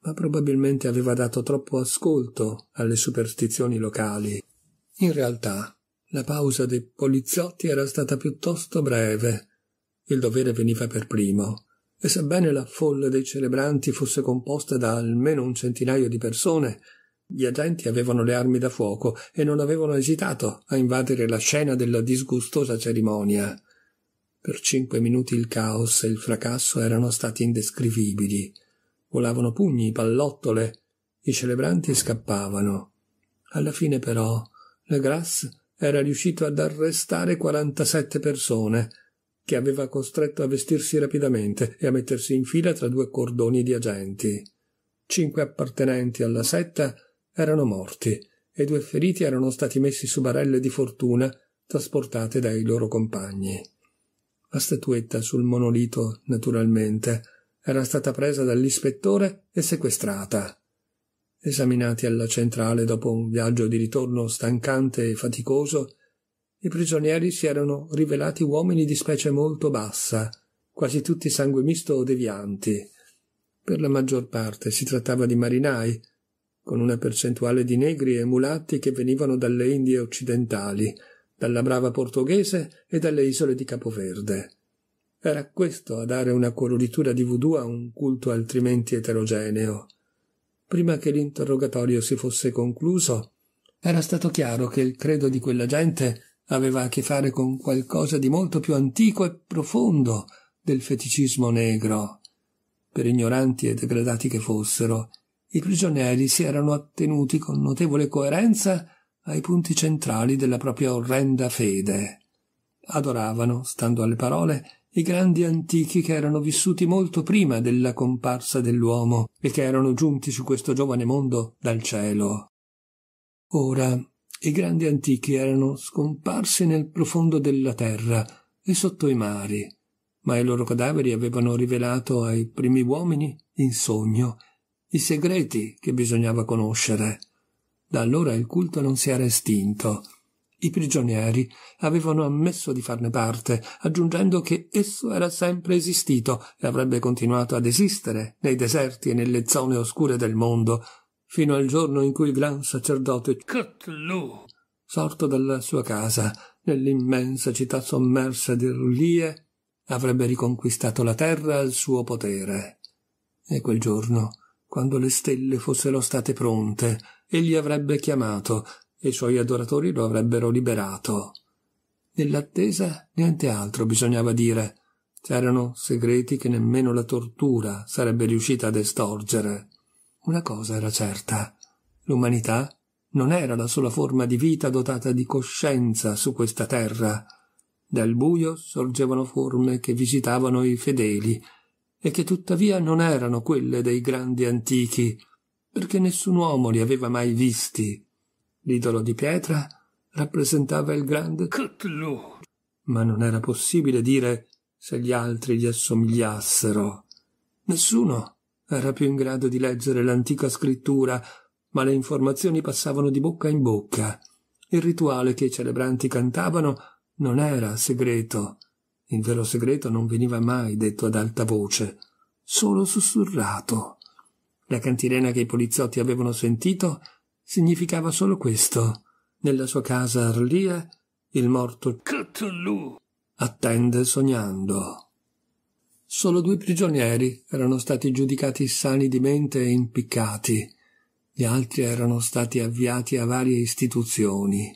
ma probabilmente aveva dato troppo ascolto alle superstizioni locali. In realtà la pausa dei poliziotti era stata piuttosto breve. Il dovere veniva per primo, e sebbene la folla dei celebranti fosse composta da almeno un centinaio di persone, gli agenti avevano le armi da fuoco e non avevano esitato a invadere la scena della disgustosa cerimonia. Per 5 minuti il caos e il fracasso erano stati indescrivibili. Volavano pugni, pallottole, i celebranti scappavano. Alla fine però Legras era riuscito ad arrestare 47 persone, che aveva costretto a vestirsi rapidamente e a mettersi in fila tra 2 cordoni di agenti. 5 appartenenti alla setta erano morti e 2 feriti erano stati messi su barelle di fortuna trasportate dai loro compagni. La statuetta sul monolito, naturalmente, era stata presa dall'ispettore e sequestrata. Esaminati alla centrale dopo un viaggio di ritorno stancante e faticoso, i prigionieri si erano rivelati uomini di specie molto bassa, quasi tutti sangue misto o devianti. Per la maggior parte si trattava di marinai, con una percentuale di negri e mulatti che venivano dalle Indie occidentali, dalla Brava portoghese e dalle isole di Capoverde. Era questo a dare una coloritura di voodoo a un culto altrimenti eterogeneo. Prima che l'interrogatorio si fosse concluso, era stato chiaro che il credo di quella gente aveva a che fare con qualcosa di molto più antico e profondo del feticismo negro. Per ignoranti e degradati che fossero, i prigionieri si erano attenuti con notevole coerenza ai punti centrali della propria orrenda fede. Adoravano, stando alle parole, i grandi antichi che erano vissuti molto prima della comparsa dell'uomo e che erano giunti su questo giovane mondo dal cielo. Ora, i grandi antichi erano scomparsi nel profondo della terra e sotto i mari, ma i loro cadaveri avevano rivelato ai primi uomini, in sogno, i segreti che bisognava conoscere. Da allora il culto non si era estinto. i prigionieri avevano ammesso di farne parte, aggiungendo che esso era sempre esistito e avrebbe continuato ad esistere nei deserti e nelle zone oscure del mondo, fino al giorno in cui il gran sacerdote Cthulhu, sorto dalla sua casa nell'immensa città sommersa di Rulie, avrebbe riconquistato la terra al suo potere. E quel giorno, quando le stelle fossero state pronte, egli avrebbe chiamato e i suoi adoratori lo avrebbero liberato. Nell'attesa niente altro bisognava dire. C'erano segreti che nemmeno la tortura sarebbe riuscita ad estorgere. Una cosa era certa: l'umanità non era la sola forma di vita dotata di coscienza su questa terra. Dal buio sorgevano forme che visitavano i fedeli e che tuttavia non erano quelle dei grandi antichi, perché nessun uomo li aveva mai visti. L'idolo di pietra rappresentava il grande Cthulhu, ma non era possibile dire se gli altri gli assomigliassero. Nessuno era più in grado di leggere l'antica scrittura, ma le informazioni passavano di bocca in bocca. Il rituale che i celebranti cantavano non era segreto. Il vero segreto non veniva mai detto ad alta voce, solo sussurrato. La cantilena che i poliziotti avevano sentito significava solo questo: nella sua casa Arlia il morto Cthulhu attende sognando. Solo 2 prigionieri erano stati giudicati sani di mente e impiccati. Gli altri erano stati avviati a varie istituzioni.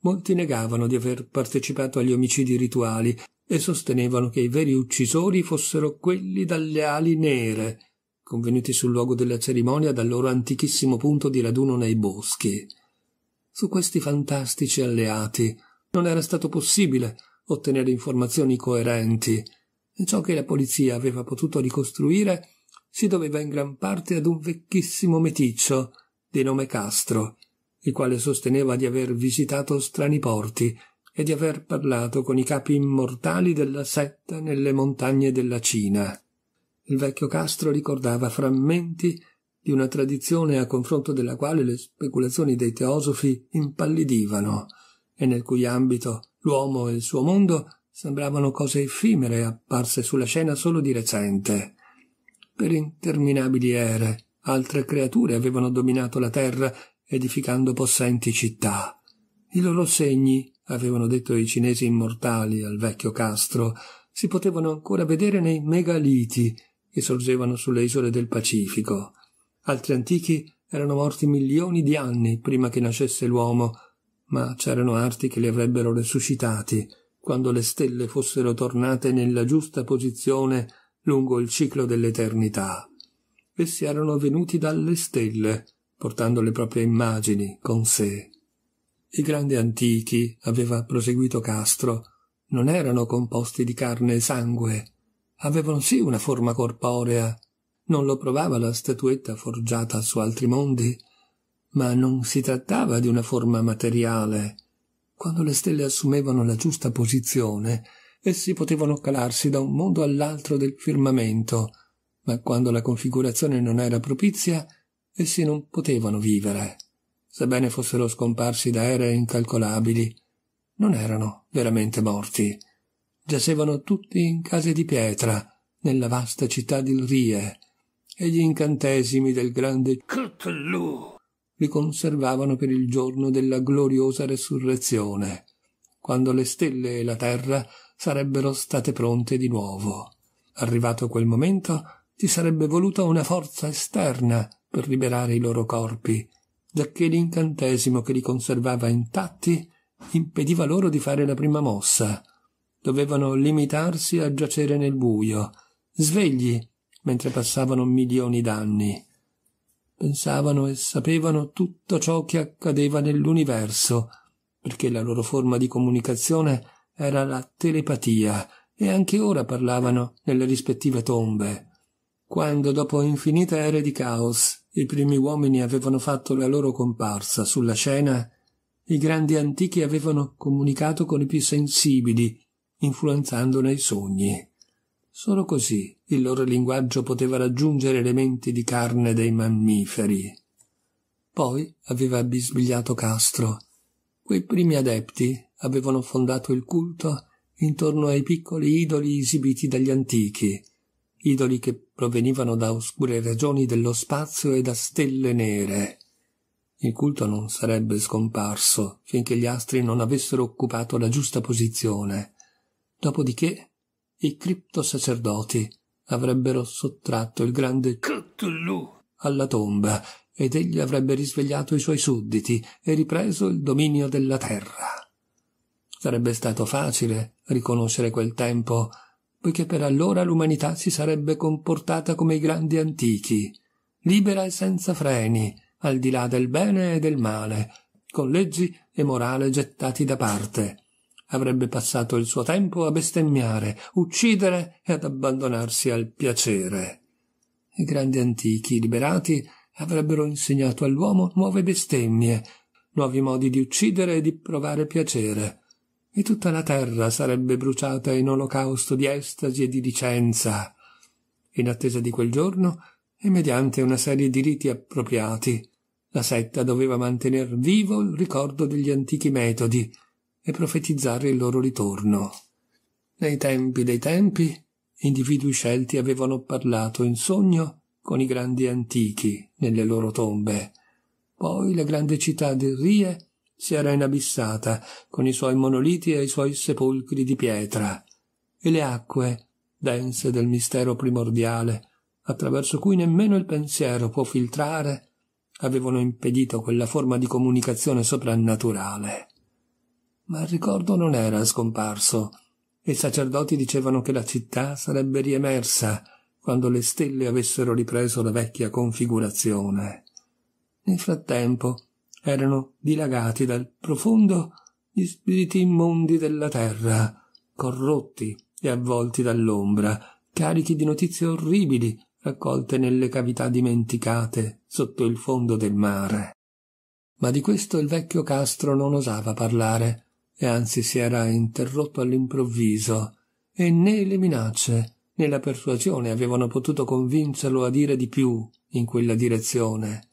Molti negavano di aver partecipato agli omicidi rituali e sostenevano che i veri uccisori fossero quelli dalle ali nere, convenuti sul luogo della cerimonia dal loro antichissimo punto di raduno nei boschi. Su questi fantastici alleati non era stato possibile ottenere informazioni coerenti, e ciò che la polizia aveva potuto ricostruire si doveva in gran parte ad un vecchissimo meticcio di nome Castro, il quale sosteneva di aver visitato strani porti e di aver parlato con i capi immortali della setta nelle montagne della Cina. Il vecchio Castro ricordava frammenti di una tradizione a confronto della quale le speculazioni dei teosofi impallidivano e nel cui ambito l'uomo e il suo mondo sembravano cose effimere apparse sulla scena solo di recente. Per interminabili ere altre creature avevano dominato la terra edificando possenti città. I loro segni, avevano detto i cinesi immortali al vecchio Castro, si potevano ancora vedere nei megaliti che sorgevano sulle isole del Pacifico. Altri antichi erano morti milioni di anni prima che nascesse l'uomo, ma c'erano arti che li avrebbero resuscitati quando le stelle fossero tornate nella giusta posizione lungo il ciclo dell'eternità. Essi erano venuti dalle stelle, portando le proprie immagini con sé. I grandi antichi, aveva proseguito Castro, non erano composti di carne e sangue. Avevano sì una forma corporea, non lo provava la statuetta forgiata su altri mondi, ma non si trattava di una forma materiale. Quando le stelle assumevano la giusta posizione, essi potevano calarsi da un mondo all'altro del firmamento, ma quando la configurazione non era propizia, essi non potevano vivere. Sebbene fossero scomparsi da ere incalcolabili, non erano veramente morti. Giacevano tutti in case di pietra nella vasta città di Rie, e gli incantesimi del grande Cthulhu li conservavano per il giorno della gloriosa resurrezione, quando le stelle e la terra sarebbero state pronte di nuovo. Arrivato quel momento, ci sarebbe voluta una forza esterna per liberare i loro corpi, giacché l'incantesimo che li conservava intatti impediva loro di fare la prima mossa. Dovevano limitarsi a giacere nel buio, svegli, mentre passavano milioni d'anni. Pensavano e sapevano tutto ciò che accadeva nell'universo, perché la loro forma di comunicazione era la telepatia, e anche ora parlavano nelle rispettive tombe. Quando, dopo infinite ere di caos, i primi uomini avevano fatto la loro comparsa sulla scena, i grandi antichi avevano comunicato con i più sensibili, influenzandone i sogni. Solo così il loro linguaggio poteva raggiungere le menti di carne dei mammiferi. Poi, aveva bisbigliato Castro, Quei primi adepti avevano fondato il culto intorno ai piccoli idoli esibiti dagli antichi, idoli che provenivano da oscure regioni dello spazio e da stelle nere. Il culto non sarebbe scomparso finché gli astri non avessero occupato la giusta posizione, dopodiché i criptosacerdoti avrebbero sottratto il grande Cthulhu alla tomba ed egli avrebbe risvegliato i suoi sudditi e ripreso il dominio della terra. Sarebbe stato facile riconoscere quel tempo, poiché per allora l'umanità si sarebbe comportata come i grandi antichi, libera e senza freni, al di là del bene e del male, con leggi e morale gettati da parte. Avrebbe passato il suo tempo a bestemmiare, uccidere e ad abbandonarsi al piacere. I grandi antichi liberati avrebbero insegnato all'uomo nuove bestemmie, nuovi modi di uccidere e di provare piacere, e tutta la terra sarebbe bruciata in olocausto di estasi e di licenza. In attesa di quel giorno, e mediante una serie di riti appropriati, la setta doveva mantener vivo il ricordo degli antichi metodi e profetizzare il loro ritorno. Nei tempi dei tempi, individui scelti avevano parlato in sogno con i grandi antichi nelle loro tombe. Poi la grande città di Rie si era inabissata con i suoi monoliti e i suoi sepolcri di pietra, e le acque, dense del mistero primordiale, attraverso cui nemmeno il pensiero può filtrare, avevano impedito quella forma di comunicazione soprannaturale. Ma il ricordo non era scomparso, e i sacerdoti dicevano che la città sarebbe riemersa quando le stelle avessero ripreso la vecchia configurazione. Nel frattempo erano dilagati dal profondo gli spiriti immondi della terra, corrotti e avvolti dall'ombra, carichi di notizie orribili raccolte nelle cavità dimenticate sotto il fondo del mare. Ma di questo il vecchio Castro non osava parlare, e anzi si era interrotto all'improvviso, e né le minacce né la persuasione avevano potuto convincerlo a dire di più in quella direzione.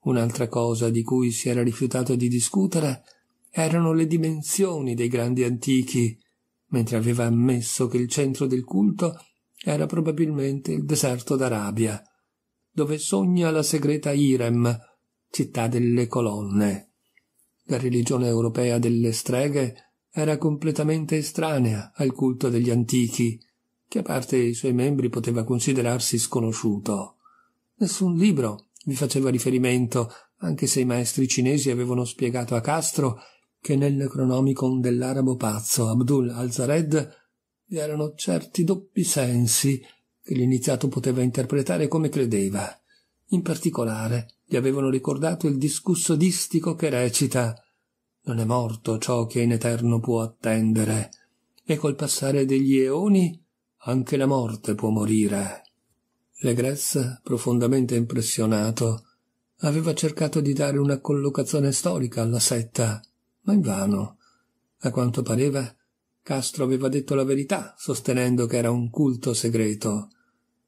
Un'altra cosa di cui si era rifiutato di discutere erano le dimensioni dei grandi antichi, mentre aveva ammesso che il centro del culto era probabilmente il deserto d'Arabia, dove sogna la segreta Irem, città delle colonne. La religione europea delle streghe era completamente estranea al culto degli antichi, che a parte i suoi membri poteva considerarsi sconosciuto. Nessun libro vi faceva riferimento, anche se i maestri cinesi avevano spiegato a Castro che nel cronomicon dell'arabo pazzo Abdul al-Zared vi erano certi doppi sensi che l'iniziato poteva interpretare come credeva. In particolare gli avevano ricordato il discusso distico che recita «Non è morto ciò che in eterno può attendere, e col passare degli eoni anche la morte può morire». Legres, profondamente impressionato, aveva cercato di dare una collocazione storica alla setta, ma invano. A quanto pareva, Castro aveva detto la verità, sostenendo che era un culto segreto.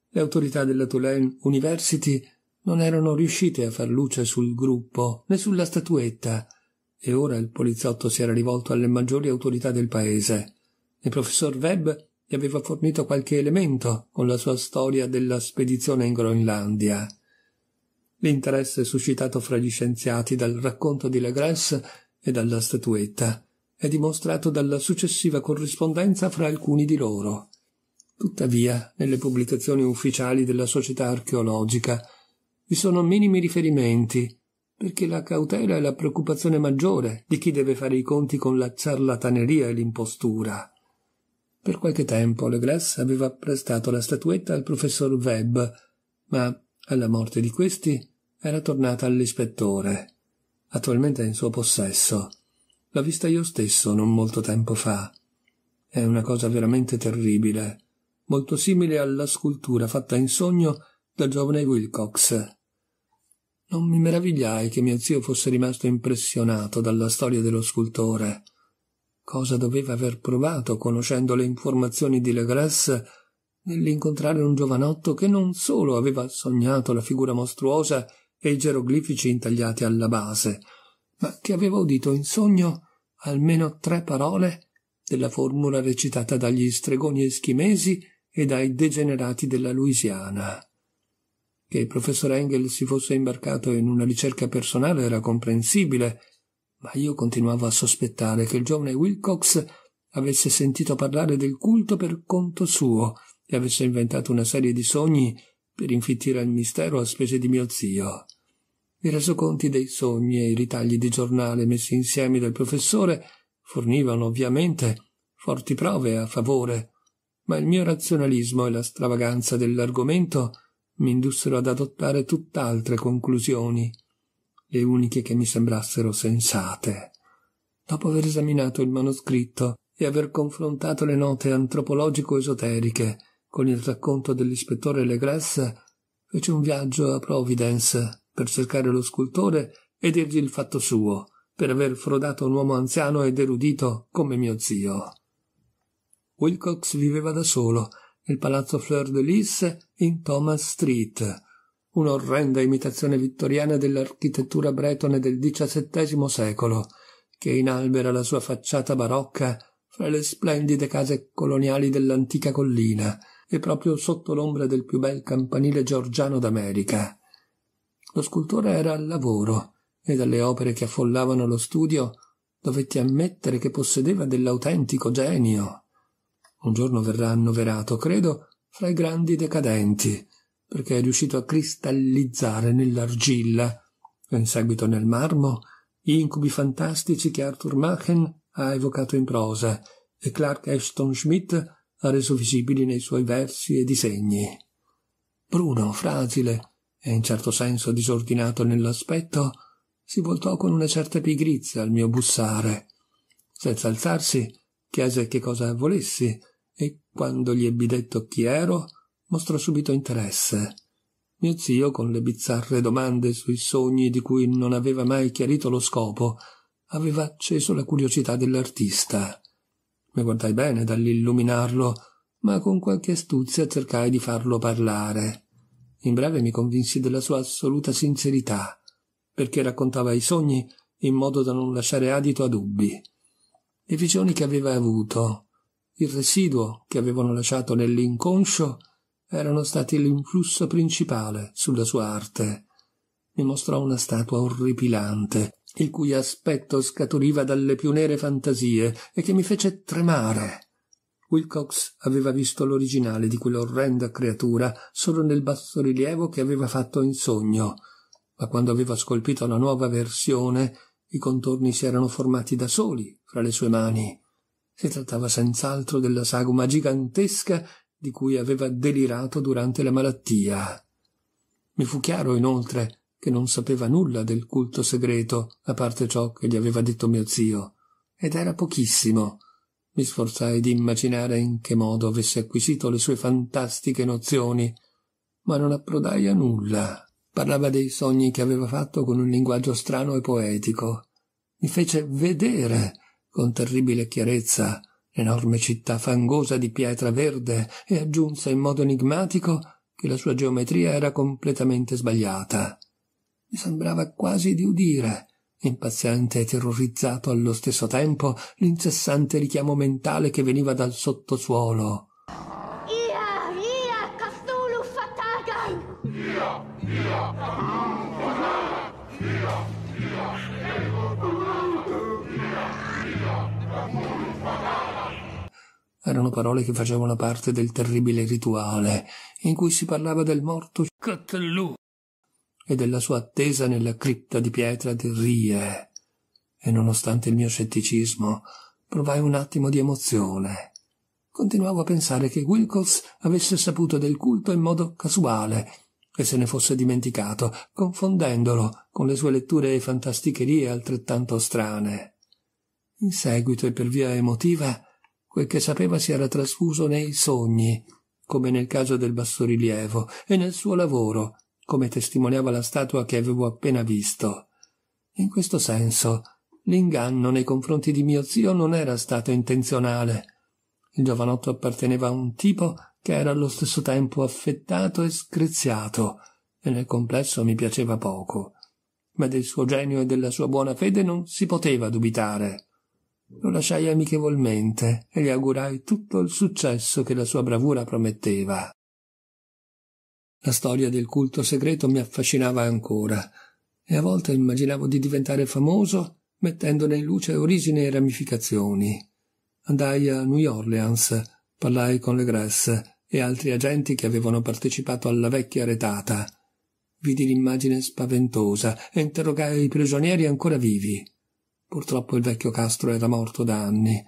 Le autorità della Tulane University non erano riuscite a far luce sul gruppo né sulla statuetta, e ora il poliziotto si era rivolto alle maggiori autorità del paese. Il professor Webb gli aveva fornito qualche elemento con la sua storia della spedizione in Groenlandia. L'interesse suscitato fra gli scienziati dal racconto di Legres e dalla statuetta è dimostrato dalla successiva corrispondenza fra alcuni di loro. Tuttavia, nelle pubblicazioni ufficiali della Società Archeologica vi sono minimi riferimenti, perché la cautela è la preoccupazione maggiore di chi deve fare i conti con la ciarlataneria e l'impostura. Per qualche tempo Legres aveva prestato la statuetta al professor Webb, ma alla morte di questi era tornata all'ispettore. Attualmente è in suo possesso. L'ho vista io stesso non molto tempo fa. È una cosa veramente terribile, molto simile alla scultura fatta in sogno dal giovane Wilcox. Non mi meravigliai che mio zio fosse rimasto impressionato dalla storia dello scultore. Cosa doveva aver provato, conoscendo le informazioni di Legres, nell'incontrare un giovanotto che non solo aveva sognato la figura mostruosa e i geroglifici intagliati alla base, ma che aveva udito in sogno almeno 3 parole della formula recitata dagli stregoni eschimesi e dai degenerati della Louisiana. Che il professor Engel si fosse imbarcato in una ricerca personale era comprensibile, ma io continuavo a sospettare che il giovane Wilcox avesse sentito parlare del culto per conto suo e avesse inventato una serie di sogni per infittire il mistero a spese di mio zio. I resoconti dei sogni e i ritagli di giornale messi insieme dal professore fornivano ovviamente forti prove a favore, ma il mio razionalismo e la stravaganza dell'argomento mi indussero ad adottare tutt'altre conclusioni, le uniche che mi sembrassero sensate. Dopo aver esaminato il manoscritto e aver confrontato le note antropologico-esoteriche con il racconto dell'ispettore Legrès, fece un viaggio a Providence per cercare lo scultore e dirgli il fatto suo, per aver frodato un uomo anziano ed erudito come mio zio. Wilcox viveva da solo nel palazzo Fleur-de-Lys in Thomas Street, un'orrenda imitazione vittoriana dell'architettura bretone del XVII secolo, che inalbera la sua facciata barocca fra le splendide case coloniali dell'antica collina e proprio sotto l'ombra del più bel campanile georgiano d'America. Lo scultore era al lavoro e dalle opere che affollavano lo studio dovetti ammettere che possedeva dell'autentico genio. Un giorno verrà annoverato, credo, fra i grandi decadenti, perché è riuscito a cristallizzare nell'argilla e in seguito nel marmo gli incubi fantastici che Arthur Machen ha evocato in prosa e Clark Ashton Smith ha reso visibili nei suoi versi e disegni. Bruno, fragile e in certo senso disordinato nell'aspetto, si voltò con una certa pigrizia al mio bussare. Senza alzarsi, chiese che cosa volessi e, quando gli ebbi detto chi ero, mostrò subito interesse. Mio zio, con le bizzarre domande sui sogni di cui non aveva mai chiarito lo scopo, aveva acceso la curiosità dell'artista. Mi guardai bene dall'illuminarlo, ma con qualche astuzia cercai di farlo parlare. In breve mi convinsi della sua assoluta sincerità, perché raccontava i sogni in modo da non lasciare adito a dubbi. Le visioni che aveva avuto, il residuo che avevano lasciato nell'inconscio, erano stati l'influsso principale sulla sua arte. Mi mostrò una statua orripilante, il cui aspetto scaturiva dalle più nere fantasie e che mi fece tremare. Wilcox aveva visto l'originale di quell'orrenda creatura solo nel bassorilievo che aveva fatto in sogno, ma quando aveva scolpito la nuova versione i contorni si erano formati da soli fra le sue mani. Si trattava senz'altro della sagoma gigantesca di cui aveva delirato durante la malattia. Mi fu chiaro, inoltre, che non sapeva nulla del culto segreto, a parte ciò che gli aveva detto mio zio, ed era pochissimo. Mi sforzai di immaginare in che modo avesse acquisito le sue fantastiche nozioni, ma non approdai a nulla. Parlava dei sogni che aveva fatto con un linguaggio strano e poetico. Mi fece vedere, con terribile chiarezza, l'enorme città fangosa di pietra verde e aggiunse in modo enigmatico che la sua geometria era completamente sbagliata. Mi sembrava quasi di udire, impaziente e terrorizzato allo stesso tempo, l'incessante richiamo mentale che veniva dal sottosuolo. Ia, ia, castulu fatagan! Ia, ia, fatagan! Ia, ia, erano parole che facevano parte del terribile rituale in cui si parlava del morto Cthulhu e della sua attesa nella cripta di pietra di Rie, e nonostante il mio scetticismo provai un attimo di emozione. Continuavo a pensare che Wilcox avesse saputo del culto in modo casuale e se ne fosse dimenticato, confondendolo con le sue letture e fantasticherie altrettanto strane. In seguito e per via emotiva, quel che sapeva si era trasfuso nei sogni, come nel caso del bassorilievo, e nel suo lavoro, come testimoniava la statua che avevo appena visto. In questo senso, l'inganno nei confronti di mio zio non era stato intenzionale. Il giovanotto apparteneva a un tipo che era allo stesso tempo affettato e screziato, e nel complesso mi piaceva poco. ma del suo genio e della sua buona fede non si poteva dubitare. Lo lasciai amichevolmente e gli augurai tutto il successo che la sua bravura prometteva. La storia del culto segreto mi affascinava ancora, e a volte immaginavo di diventare famoso mettendone in luce origini e ramificazioni. Andai a New Orleans, parlai con Legras e altri agenti che avevano partecipato alla vecchia retata. Vidi l'immagine spaventosa e interrogai i prigionieri ancora vivi. Purtroppo il vecchio Castro era morto da anni,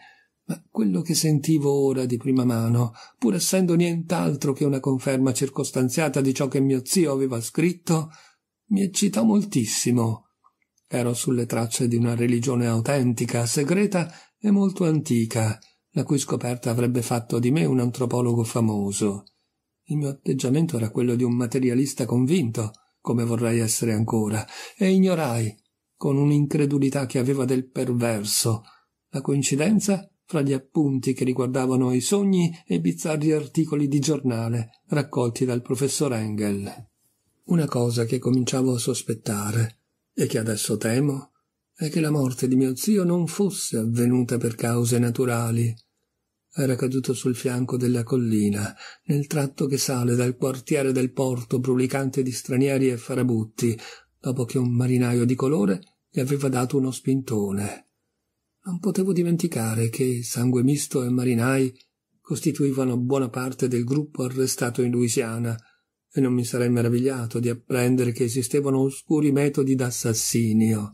ma quello che sentivo ora di prima mano, pur essendo nient'altro che una conferma circostanziata di ciò che mio zio aveva scritto, mi eccitò moltissimo. Ero sulle tracce di una religione autentica, segreta e molto antica, la cui scoperta avrebbe fatto di me un antropologo famoso. Il mio atteggiamento era quello di un materialista convinto, come vorrei essere ancora, e ignorai, con un'incredulità che aveva del perverso, la coincidenza fra gli appunti che riguardavano i sogni e i bizzarri articoli di giornale raccolti dal professor Engel. Una cosa che cominciavo a sospettare, e che adesso temo, è che la morte di mio zio non fosse avvenuta per cause naturali. Era caduto sul fianco della collina, nel tratto che sale dal quartiere del porto brulicante di stranieri e farabutti, dopo che un marinaio di colore gli aveva dato uno spintone. Non potevo dimenticare che Sangue Misto e marinai costituivano buona parte del gruppo arrestato in Louisiana, e non mi sarei meravigliato di apprendere che esistevano oscuri metodi d'assassinio,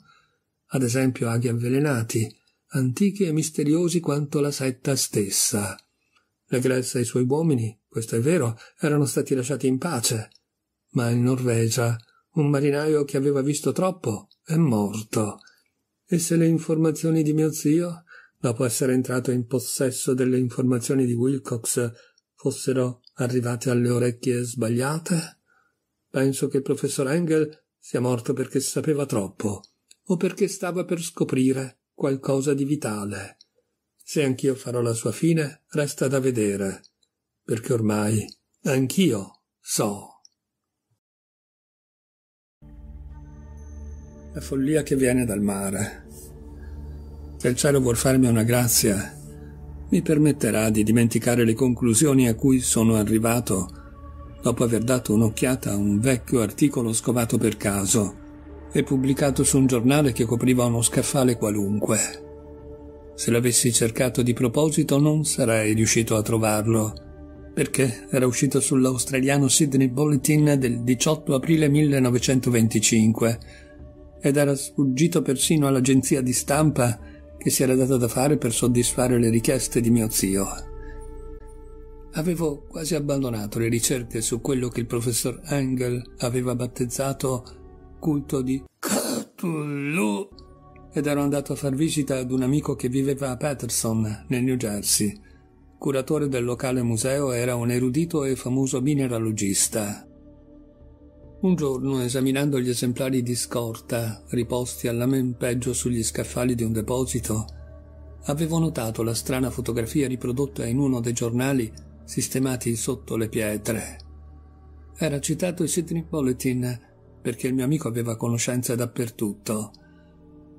ad esempio aghi avvelenati, antichi e misteriosi quanto la setta stessa. Legras e i suoi uomini, questo è vero, erano stati lasciati in pace, ma in Norvegia un marinaio che aveva visto troppo è morto. E se le informazioni di mio zio, dopo essere entrato in possesso delle informazioni di Wilcox, fossero arrivate alle orecchie sbagliate? Penso che il professor Engel sia morto perché sapeva troppo, o perché stava per scoprire qualcosa di vitale. Se anch'io farò la sua fine, resta da vedere, perché ormai anch'io so. La follia che viene dal mare. Se il cielo vuol farmi una grazia, mi permetterà di dimenticare le conclusioni a cui sono arrivato dopo aver dato un'occhiata a un vecchio articolo scovato per caso e pubblicato su un giornale che copriva uno scaffale qualunque. Se l'avessi cercato di proposito non sarei riuscito a trovarlo, perché era uscito sull'australiano Sydney Bulletin del 18 aprile 1925 ed era sfuggito persino all'agenzia di stampa che si era data da fare per soddisfare le richieste di mio zio. Avevo quasi abbandonato le ricerche su quello che il professor Engel aveva battezzato culto di Cthulhu ed ero andato a far visita ad un amico che viveva a Paterson, nel New Jersey. Curatore del locale museo era un erudito e famoso mineralogista. Un giorno, esaminando gli esemplari di scorta riposti all'amempeggio sugli scaffali di un deposito, avevo notato la strana fotografia riprodotta in uno dei giornali sistemati sotto le pietre. Era citato il Sydney Bulletin perché il mio amico aveva conoscenze dappertutto.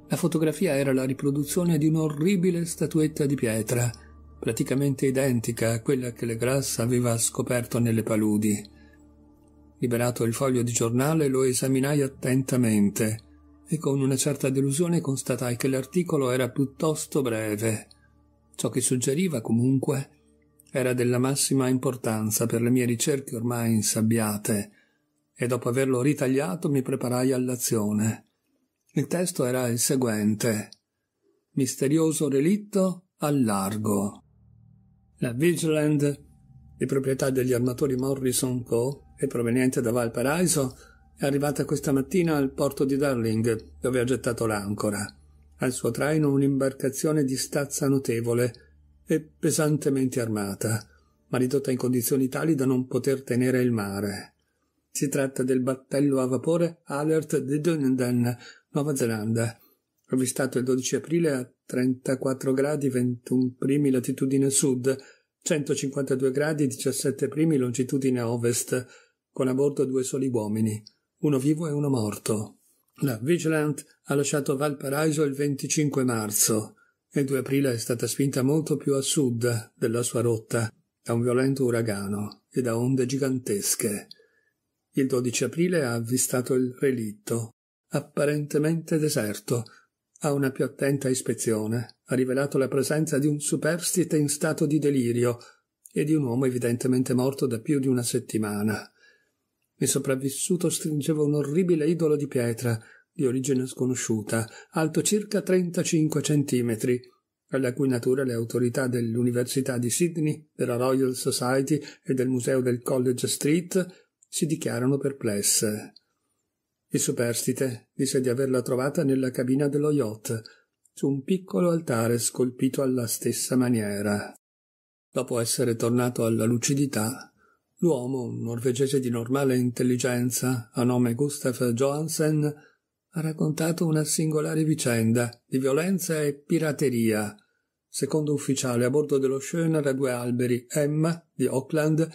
La fotografia era la riproduzione di un'orribile statuetta di pietra, praticamente identica a quella che Legras aveva scoperto nelle paludi. Liberato il foglio di giornale, lo esaminai attentamente e con una certa delusione constatai che l'articolo era piuttosto breve. Ciò che suggeriva, comunque, era della massima importanza per le mie ricerche ormai insabbiate, e dopo averlo ritagliato mi preparai all'azione. Il testo era il seguente: misterioso relitto al largo. La Vigiland, di proprietà degli armatori Morrison Co. e proveniente da Valparaiso, è arrivata questa mattina al porto di Darling, dove ha gettato l'ancora. Al suo traino un'imbarcazione di stazza notevole e pesantemente armata, ma ridotta in condizioni tali da non poter tenere il mare. Si tratta del battello a vapore Alert di Dunedin, Nuova Zelanda, avvistato il 12 aprile a 34 gradi 21 primi latitudine sud, 152 gradi 17 primi longitudine ovest, con a bordo 2 soli uomini, uno vivo e uno morto. La Vigilant ha lasciato Valparaiso il 25 marzo e il 2 aprile è stata spinta molto più a sud della sua rotta da un violento uragano e da onde gigantesche. Il 12 aprile ha avvistato il relitto, apparentemente deserto. A una più attenta ispezione ha rivelato la presenza di un superstite in stato di delirio e di un uomo evidentemente morto da più di una settimana. Il sopravvissuto stringeva un orribile idolo di pietra, di origine sconosciuta, alto circa 35 centimetri, alla cui natura le autorità dell'Università di Sydney, della Royal Society e del Museo del College Street si dichiarano perplesse. Il superstite disse di averla trovata nella cabina dello yacht, su un piccolo altare scolpito alla stessa maniera. Dopo essere tornato alla lucidità, l'uomo, un norvegese di normale intelligenza, a nome Gustav Johansen, ha raccontato una singolare vicenda di violenza e pirateria. Secondo ufficiale a bordo dello Schöner a due alberi Emma di Auckland,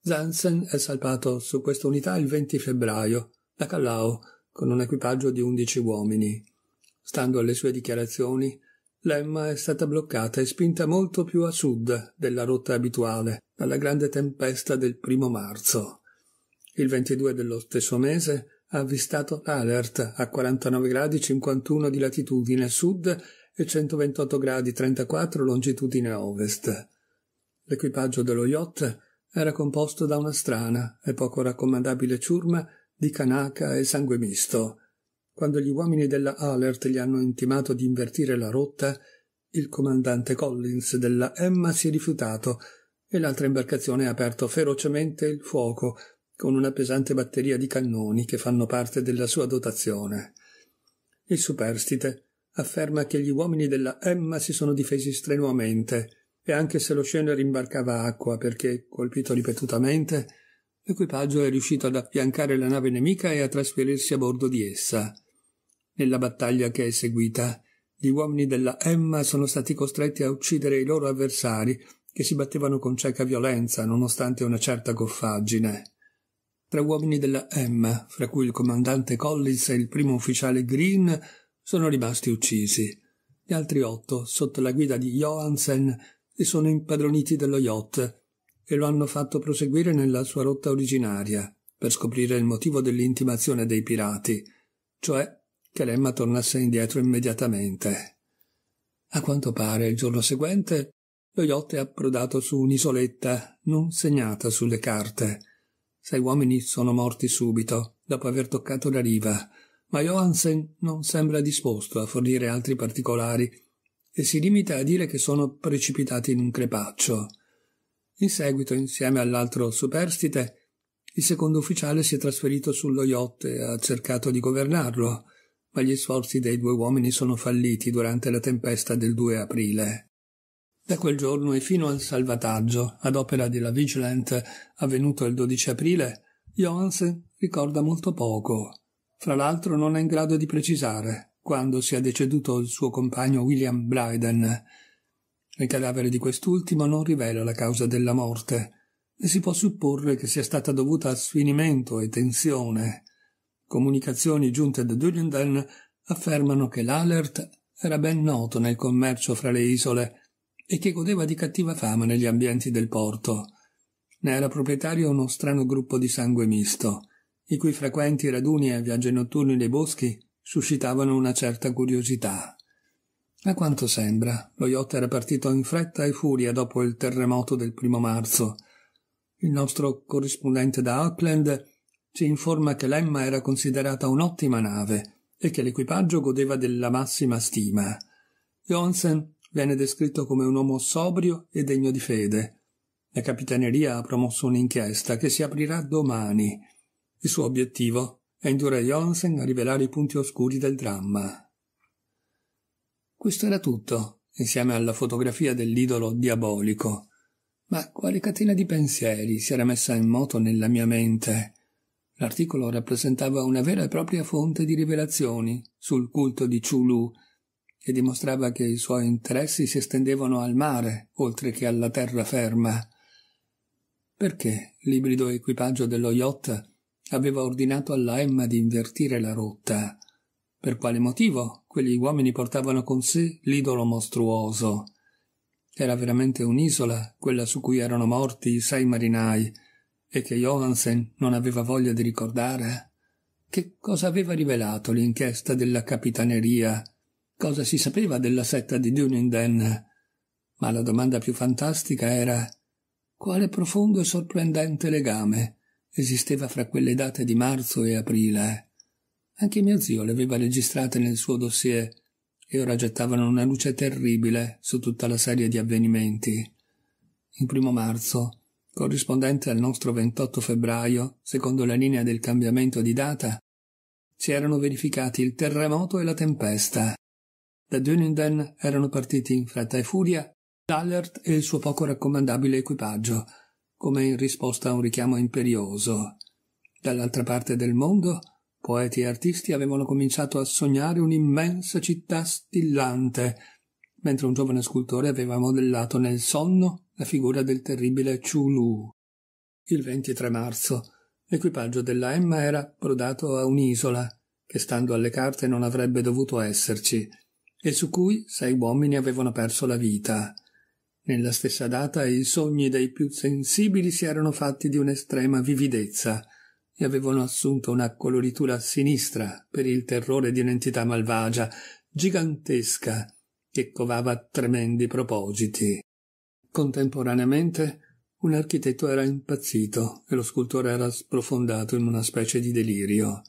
Jansen è salpato su questa unità il 20 febbraio, da Callao, con un equipaggio di 11 uomini. Stando alle sue dichiarazioni, l'Emma è stata bloccata e spinta molto più a sud della rotta abituale dalla grande tempesta del 1° marzo. Il 22 dello stesso mese ha avvistato l'Alert a 49 gradi 51 di latitudine sud e 128 gradi 34 longitudine ovest. L'equipaggio dello yacht era composto da una strana e poco raccomandabile ciurma di canaca e sangue misto. Quando gli uomini della Alert gli hanno intimato di invertire la rotta, il comandante Collins della Emma si è rifiutato e l'altra imbarcazione ha aperto ferocemente il fuoco con una pesante batteria di cannoni che fanno parte della sua dotazione. Il superstite afferma che gli uomini della Emma si sono difesi strenuamente, e anche se lo Schöner imbarcava acqua perché, colpito ripetutamente, l'equipaggio è riuscito ad affiancare la nave nemica e a trasferirsi a bordo di essa. Nella battaglia che è seguita, gli uomini della Emma sono stati costretti a uccidere i loro avversari, che si battevano con cieca violenza nonostante una certa goffaggine. 3 uomini della Emma, fra cui il comandante Collins e il primo ufficiale Green, sono rimasti uccisi. Gli altri 8, sotto la guida di Johansen, si sono impadroniti dello yacht e lo hanno fatto proseguire nella sua rotta originaria per scoprire il motivo dell'intimazione dei pirati, cioè che l'Emma tornasse indietro immediatamente. A quanto pare, il giorno seguente lo yacht è approdato su un'isoletta non segnata sulle carte. 6 uomini sono morti subito dopo aver toccato la riva, ma Johansen non sembra disposto a fornire altri particolari e si limita a dire che sono precipitati in un crepaccio. In seguito, insieme all'altro superstite, il secondo ufficiale si è trasferito sullo yacht e ha cercato di governarlo, ma gli sforzi dei 2 uomini sono falliti durante la tempesta del 2 aprile. Da quel giorno e fino al salvataggio, ad opera della Vigilant, avvenuto il 12 aprile, Johansen ricorda molto poco. Fra l'altro non è in grado di precisare quando sia deceduto il suo compagno William Bryden. Il cadavere di quest'ultimo non rivela la causa della morte e si può supporre che sia stata dovuta a sfinimento e tensione. Comunicazioni giunte da Dullenden affermano che l'Alert era ben noto nel commercio fra le isole e che godeva di cattiva fama negli ambienti del porto. Ne era proprietario uno strano gruppo di sangue misto, i cui frequenti raduni e viaggi notturni nei boschi suscitavano una certa curiosità. A quanto sembra, lo yacht era partito in fretta e furia dopo il terremoto del 1° marzo. Il nostro corrispondente da Auckland ci informa che l'Emma era considerata un'ottima nave e che l'equipaggio godeva della massima stima. Johansen viene descritto come un uomo sobrio e degno di fede. La capitaneria ha promosso un'inchiesta che si aprirà domani. Il suo obiettivo e indurre Johansen a rivelare i punti oscuri del dramma. Questo era tutto, insieme alla fotografia dell'idolo diabolico. Ma quale catena di pensieri si era messa in moto nella mia mente? L'articolo rappresentava una vera e propria fonte di rivelazioni sul culto di Chulu e dimostrava che i suoi interessi si estendevano al mare, oltre che alla terraferma. Perché l'ibrido equipaggio dello yacht aveva ordinato alla Emma di invertire la rotta, Per quale motivo quegli uomini portavano con sé l'idolo mostruoso? Era veramente un'isola, quella su cui erano morti i 6 marinai, e che Johansen non aveva voglia di ricordare? Che cosa aveva rivelato l'inchiesta della capitaneria? Cosa si sapeva della setta di Dunedin? Ma la domanda più fantastica era: quale profondo e sorprendente legame esisteva fra quelle date di marzo e aprile? Anche mio zio le aveva registrate nel suo dossier, e ora gettavano una luce terribile su tutta la serie di avvenimenti. Il 1° marzo, corrispondente al nostro 28 febbraio, secondo la linea del cambiamento di data, si erano verificati il terremoto e la tempesta. Da Dunedin erano partiti in fretta e furia l'Alert e il suo poco raccomandabile equipaggio, come in risposta a un richiamo imperioso. Dall'altra parte del mondo, poeti e artisti avevano cominciato a sognare un'immensa città stillante, mentre un giovane scultore aveva modellato nel sonno la figura del terribile Chulu. Il 23 marzo, l'equipaggio della Emma era approdato a un'isola, che stando alle carte non avrebbe dovuto esserci, e su cui 6 uomini avevano perso la vita. Nella stessa data i sogni dei più sensibili si erano fatti di un'estrema vividezza e avevano assunto una coloritura sinistra per il terrore di un'entità malvagia, gigantesca, che covava tremendi propositi. Contemporaneamente un architetto era impazzito e lo scultore era sprofondato in una specie di delirio.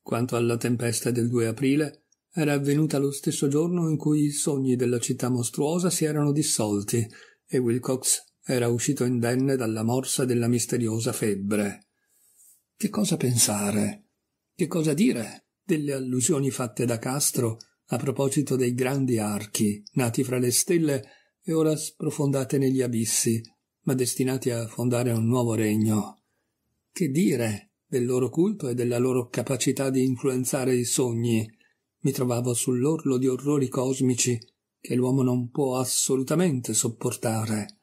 Quanto alla tempesta del 2 aprile, era avvenuta lo stesso giorno in cui i sogni della città mostruosa si erano dissolti e Wilcox era uscito indenne dalla morsa della misteriosa febbre. Che cosa pensare? Che cosa dire delle allusioni fatte da Castro a proposito dei grandi archi, nati fra le stelle e ora sprofondate negli abissi, ma destinati a fondare un nuovo regno? Che dire del loro culto e della loro capacità di influenzare i sogni? Mi trovavo sull'orlo di orrori cosmici che l'uomo non può assolutamente sopportare.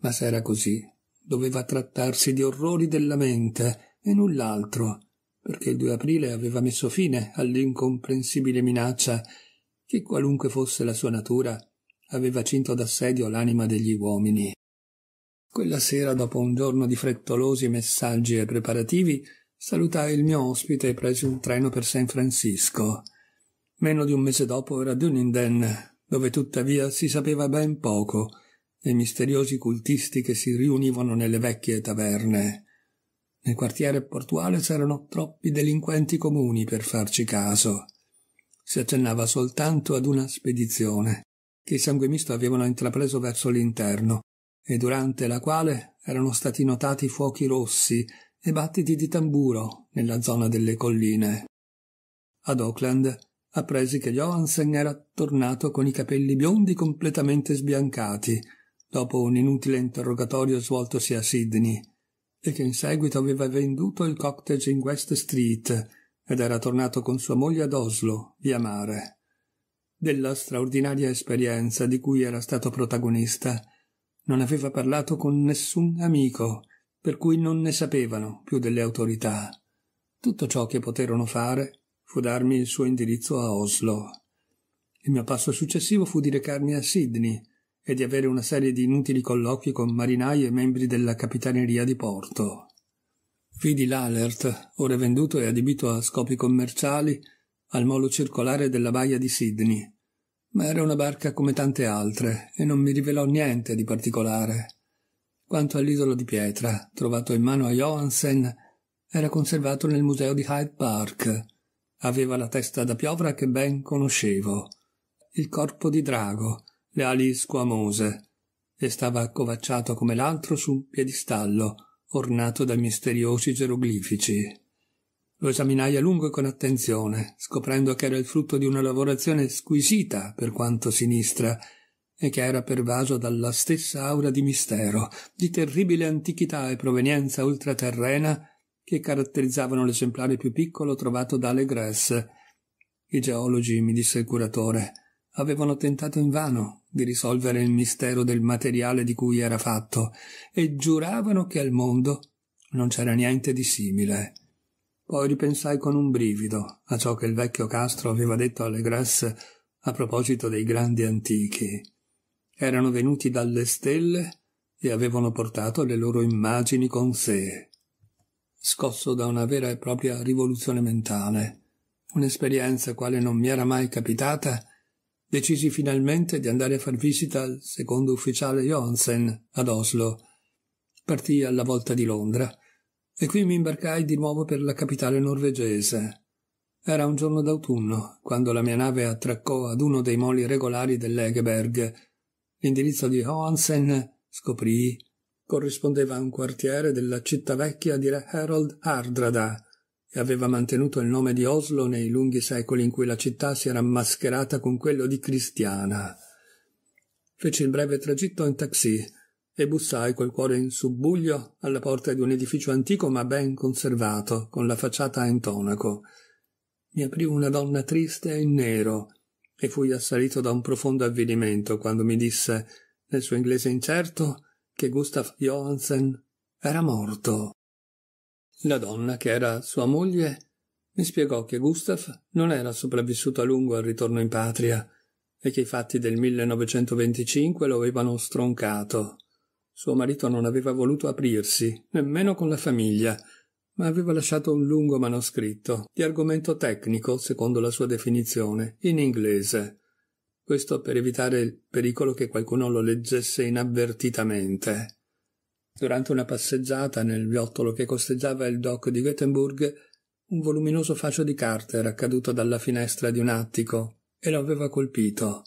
Ma se era così, doveva trattarsi di orrori della mente e null'altro, perché il 2 aprile aveva messo fine all'incomprensibile minaccia che, qualunque fosse la sua natura, aveva cinto d'assedio l'anima degli uomini. Quella sera, dopo un giorno di frettolosi messaggi e preparativi, salutai il mio ospite e presi un treno per San Francisco. Meno di un mese dopo era Dunedin, dove tuttavia si sapeva ben poco dei misteriosi cultisti che si riunivano nelle vecchie taverne. Nel quartiere portuale c'erano troppi delinquenti comuni per farci caso. Si accennava soltanto ad una spedizione che i sanguemisto avevano intrapreso verso l'interno e durante la quale erano stati notati fuochi rossi e battiti di tamburo nella zona delle colline. Ad Auckland appresi che Johansen era tornato con i capelli biondi completamente sbiancati dopo un inutile interrogatorio svoltosi a Sydney e che in seguito aveva venduto il cottage in West Street ed era tornato con sua moglie ad Oslo, via mare. Della straordinaria esperienza di cui era stato protagonista non aveva parlato con nessun amico, per cui non ne sapevano più delle autorità. Tutto ciò che poterono fare fu darmi il suo indirizzo a Oslo. Il mio passo successivo fu di recarmi a Sydney e di avere una serie di inutili colloqui con marinai e membri della capitaneria di porto. Vidi l'Alert, ora venduto e adibito a scopi commerciali, al molo circolare della baia di Sydney, ma era una barca come tante altre e non mi rivelò niente di particolare. Quanto all'idolo di pietra, trovato in mano a Johansen, era conservato nel museo di Hyde Park. Aveva la testa da piovra che ben conoscevo, il corpo di drago, le ali squamose, e stava accovacciato come l'altro su un piedistallo ornato da misteriosi geroglifici. Lo esaminai a lungo e con attenzione, scoprendo che era il frutto di una lavorazione squisita per quanto sinistra e che era pervaso dalla stessa aura di mistero, di terribile antichità e provenienza ultraterrena che caratterizzavano l'esemplare più piccolo trovato da Legres. I geologi, mi disse il curatore, avevano tentato invano di risolvere il mistero del materiale di cui era fatto e giuravano che al mondo non c'era niente di simile. Poi ripensai con un brivido a ciò che il vecchio Castro aveva detto alle Gresse a proposito dei grandi antichi. Erano venuti dalle stelle e avevano portato le loro immagini con sé. Scosso da una vera e propria rivoluzione mentale, un'esperienza quale non mi era mai capitata, decisi finalmente di andare a far visita al secondo ufficiale Johansen ad Oslo. Partii alla volta di Londra e qui mi imbarcai di nuovo per la capitale norvegese. Era un giorno d'autunno, quando la mia nave attraccò ad uno dei moli regolari dell'Egeberg. L'indirizzo di Johansen, scoprii, corrispondeva a un quartiere della città vecchia di Harald Hardrada e aveva mantenuto il nome di Oslo nei lunghi secoli in cui la città si era mascherata con quello di cristiana. Feci il breve tragitto in taxi e bussai col cuore in subbuglio alla porta di un edificio antico ma ben conservato, con la facciata a intonaco. Mi aprì una donna triste e in nero e fui assalito da un profondo avvilimento quando mi disse, nel suo inglese incerto, che Gustav Johansen era morto. La donna, che era sua moglie, mi spiegò che Gustav non era sopravvissuto a lungo al ritorno in patria e che i fatti del 1925 lo avevano stroncato. Suo marito non aveva voluto aprirsi, nemmeno con la famiglia, ma aveva lasciato un lungo manoscritto di argomento tecnico, secondo la sua definizione, in inglese. Questo per evitare il pericolo che qualcuno lo leggesse inavvertitamente. Durante una passeggiata nel viottolo che costeggiava il dock di Göteborg, un voluminoso fascio di carta era caduto dalla finestra di un attico e lo aveva colpito.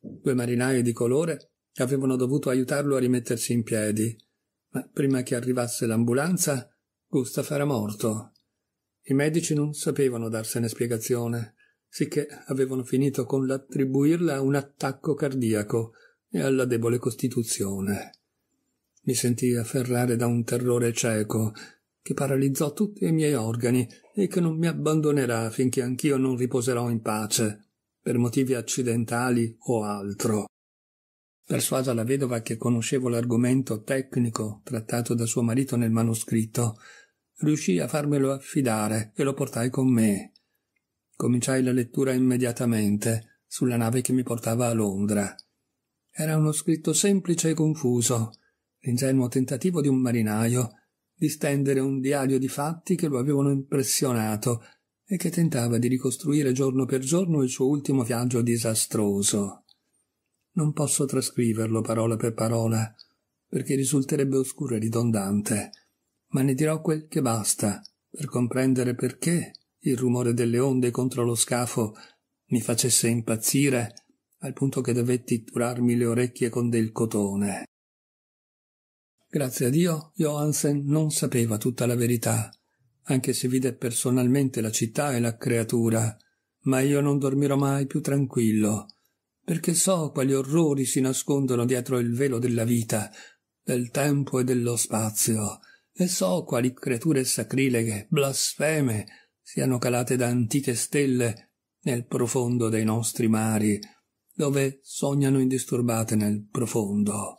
Due marinai di colore avevano dovuto aiutarlo a rimettersi in piedi, ma prima che arrivasse l'ambulanza, Gustav era morto. I medici non sapevano darsene spiegazione, sicché avevano finito con l'attribuirla a un attacco cardiaco e alla debole costituzione. Mi sentii afferrare da un terrore cieco che paralizzò tutti i miei organi e che non mi abbandonerà finché anch'io non riposerò in pace, per motivi accidentali o altro. Persuasa la vedova che conoscevo l'argomento tecnico trattato da suo marito nel manoscritto, riuscii a farmelo affidare e lo portai con me. Cominciai la lettura immediatamente sulla nave che mi portava a Londra. Era uno scritto semplice e confuso, l'ingenuo tentativo di un marinaio di stendere un diario di fatti che lo avevano impressionato e che tentava di ricostruire giorno per giorno il suo ultimo viaggio disastroso. Non posso trascriverlo parola per parola, perché risulterebbe oscuro e ridondante, ma ne dirò quel che basta per comprendere perché il rumore delle onde contro lo scafo mi facesse impazzire al punto che dovetti turarmi le orecchie con del cotone. Grazie a Dio, Johansen non sapeva tutta la verità, anche se vide personalmente la città e la creatura, ma io non dormirò mai più tranquillo, perché so quali orrori si nascondono dietro il velo della vita, del tempo e dello spazio, e so quali creature sacrileghe, blasfeme, siano calate da antiche stelle nel profondo dei nostri mari, dove sognano indisturbate nel profondo.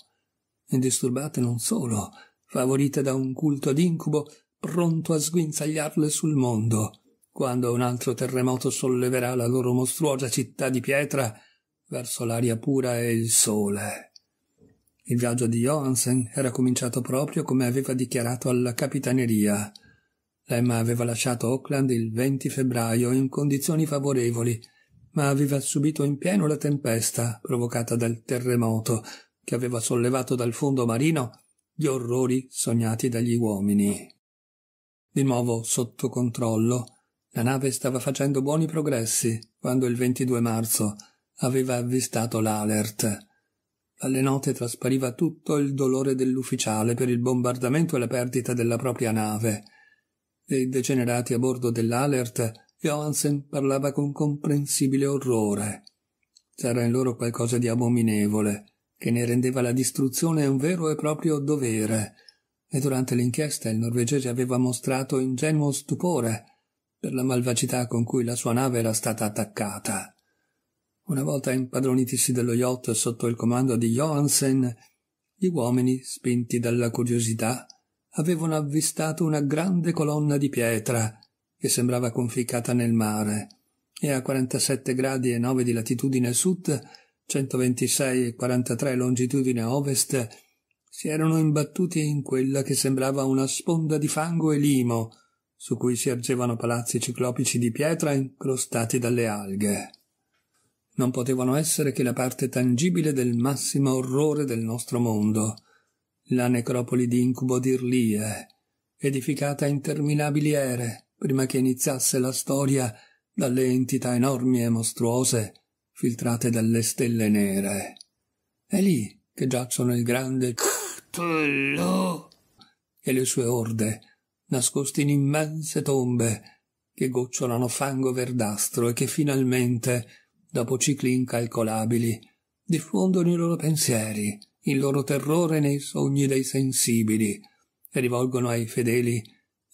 Indisturbate non solo, favorite da un culto d'incubo pronto a sguinzagliarle sul mondo, quando un altro terremoto solleverà la loro mostruosa città di pietra verso l'aria pura e il sole. Il viaggio di Johansen era cominciato proprio come aveva dichiarato alla capitaneria. L'Emma aveva lasciato Auckland il 20 febbraio in condizioni favorevoli, ma aveva subito in pieno la tempesta provocata dal terremoto che aveva sollevato dal fondo marino gli orrori sognati dagli uomini. Di nuovo sotto controllo, la nave stava facendo buoni progressi quando il 22 marzo aveva avvistato l'Alert. Alle note traspariva tutto il dolore dell'ufficiale per il bombardamento e la perdita della propria nave. Dei degenerati a bordo dell'Alert, Johansen parlava con comprensibile orrore. C'era in loro qualcosa di abominevole, che ne rendeva la distruzione un vero e proprio dovere, e durante l'inchiesta il norvegese aveva mostrato ingenuo stupore per la malvagità con cui la sua nave era stata attaccata. Una volta impadronitisi dello yacht sotto il comando di Johansen, gli uomini, spinti dalla curiosità, avevano avvistato una grande colonna di pietra che sembrava conficcata nel mare, e a 47,9 di latitudine sud, 126,43 longitudine ovest, si erano imbattuti in quella che sembrava una sponda di fango e limo, su cui si ergevano palazzi ciclopici di pietra incrostati dalle alghe. Non potevano essere che la parte tangibile del massimo orrore del nostro mondo, la necropoli di incubo di Irlie, edificata a interminabili ere, prima che iniziasse la storia, dalle entità enormi e mostruose, filtrate dalle stelle nere. È lì che giacciono il grande Cthulhu e le sue orde, nascosti in immense tombe che gocciolano fango verdastro e che finalmente, dopo cicli incalcolabili, diffondono i loro pensieri, il loro terrore nei sogni dei sensibili e rivolgono ai fedeli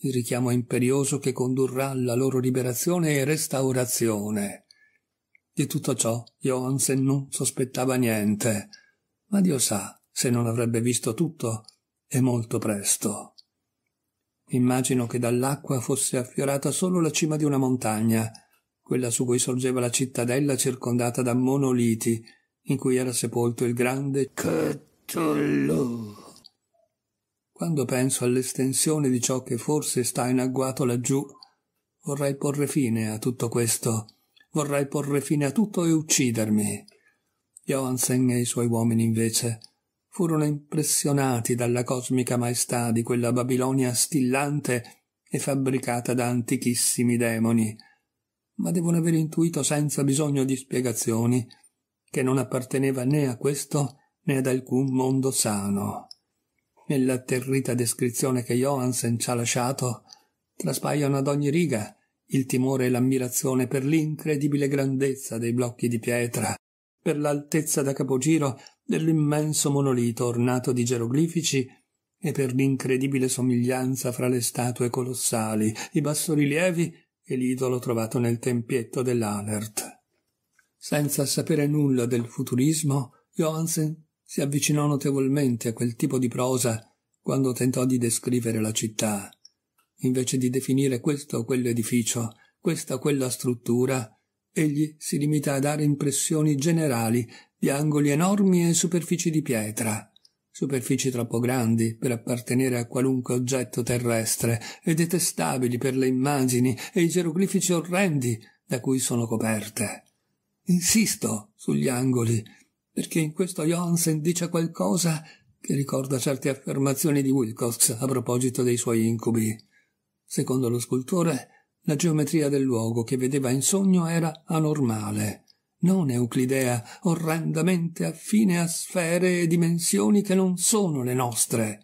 il richiamo imperioso che condurrà alla loro liberazione e restaurazione. Di tutto ciò Johansen non sospettava niente, ma Dio sa se non avrebbe visto tutto e molto presto. Immagino che dall'acqua fosse affiorata solo la cima di una montagna, quella su cui sorgeva la cittadella circondata da monoliti, in cui era sepolto il grande Cthulhu. Quando penso all'estensione di ciò che forse sta in agguato laggiù, vorrei porre fine a tutto questo, vorrei porre fine a tutto e uccidermi. Johansen e i suoi uomini, invece, furono impressionati dalla cosmica maestà di quella Babilonia stillante e fabbricata da antichissimi demoni, ma devono aver intuito senza bisogno di spiegazioni che non apparteneva né a questo né ad alcun mondo sano. Nell'atterrita descrizione che Johansen ci ha lasciato traspaiono ad ogni riga il timore e l'ammirazione per l'incredibile grandezza dei blocchi di pietra, per l'altezza da capogiro dell'immenso monolito ornato di geroglifici e per l'incredibile somiglianza fra le statue colossali, i bassorilievi e l'idolo trovato nel tempietto dell'Alert. Senza sapere nulla del futurismo, Johansen si avvicinò notevolmente a quel tipo di prosa quando tentò di descrivere la città. Invece di definire questo o quell'edificio, questa o quella struttura, egli si limita a dare impressioni generali di angoli enormi e superfici di pietra, superfici troppo grandi per appartenere a qualunque oggetto terrestre e detestabili per le immagini e i geroglifici orrendi da cui sono coperte. Insisto sugli angoli, perché in questo Johansen dice qualcosa che ricorda certe affermazioni di Wilcox a proposito dei suoi incubi. Secondo lo scultore, la geometria del luogo che vedeva in sogno era anormale, non euclidea, orrendamente affine a sfere e dimensioni che non sono le nostre.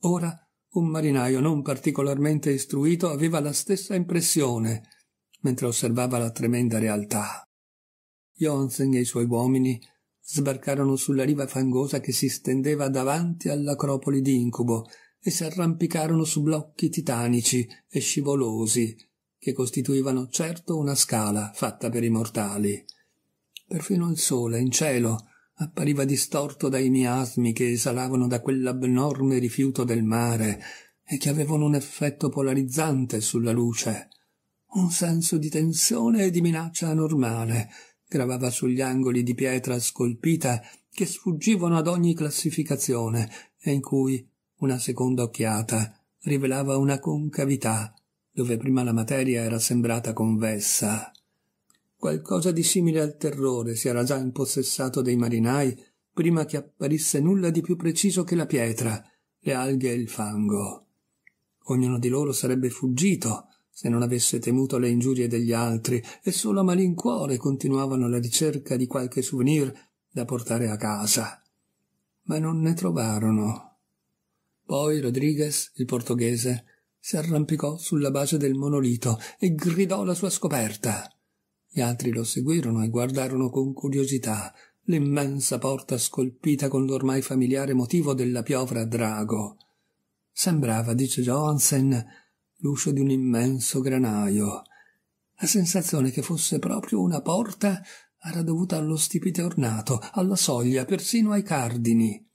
Ora, un marinaio non particolarmente istruito aveva la stessa impressione, mentre osservava la tremenda realtà. Johansen e i suoi uomini sbarcarono sulla riva fangosa che si stendeva davanti all'acropoli di Incubo e si arrampicarono su blocchi titanici e scivolosi, che costituivano certo una scala fatta per i mortali. Perfino il sole in cielo appariva distorto dai miasmi che esalavano da quell'abnorme rifiuto del mare e che avevano un effetto polarizzante sulla luce. Un senso di tensione e di minaccia anormale gravava sugli angoli di pietra scolpita che sfuggivano ad ogni classificazione e in cui una seconda occhiata rivelava una concavità dove prima la materia era sembrata convessa. Qualcosa di simile al terrore si era già impossessato dei marinai prima che apparisse nulla di più preciso che la pietra, le alghe e il fango. Ognuno di loro sarebbe fuggito se non avesse temuto le ingiurie degli altri e solo a malincuore continuavano la ricerca di qualche souvenir da portare a casa. Ma non ne trovarono. Poi Rodriguez, il portoghese, si arrampicò sulla base del monolito e gridò la sua scoperta. Gli altri lo seguirono e guardarono con curiosità l'immensa porta scolpita con l'ormai familiare motivo della piovra a drago. Sembrava, dice Johansen, l'uscio di un immenso granaio. La sensazione che fosse proprio una porta era dovuta allo stipite ornato, alla soglia, persino ai cardini.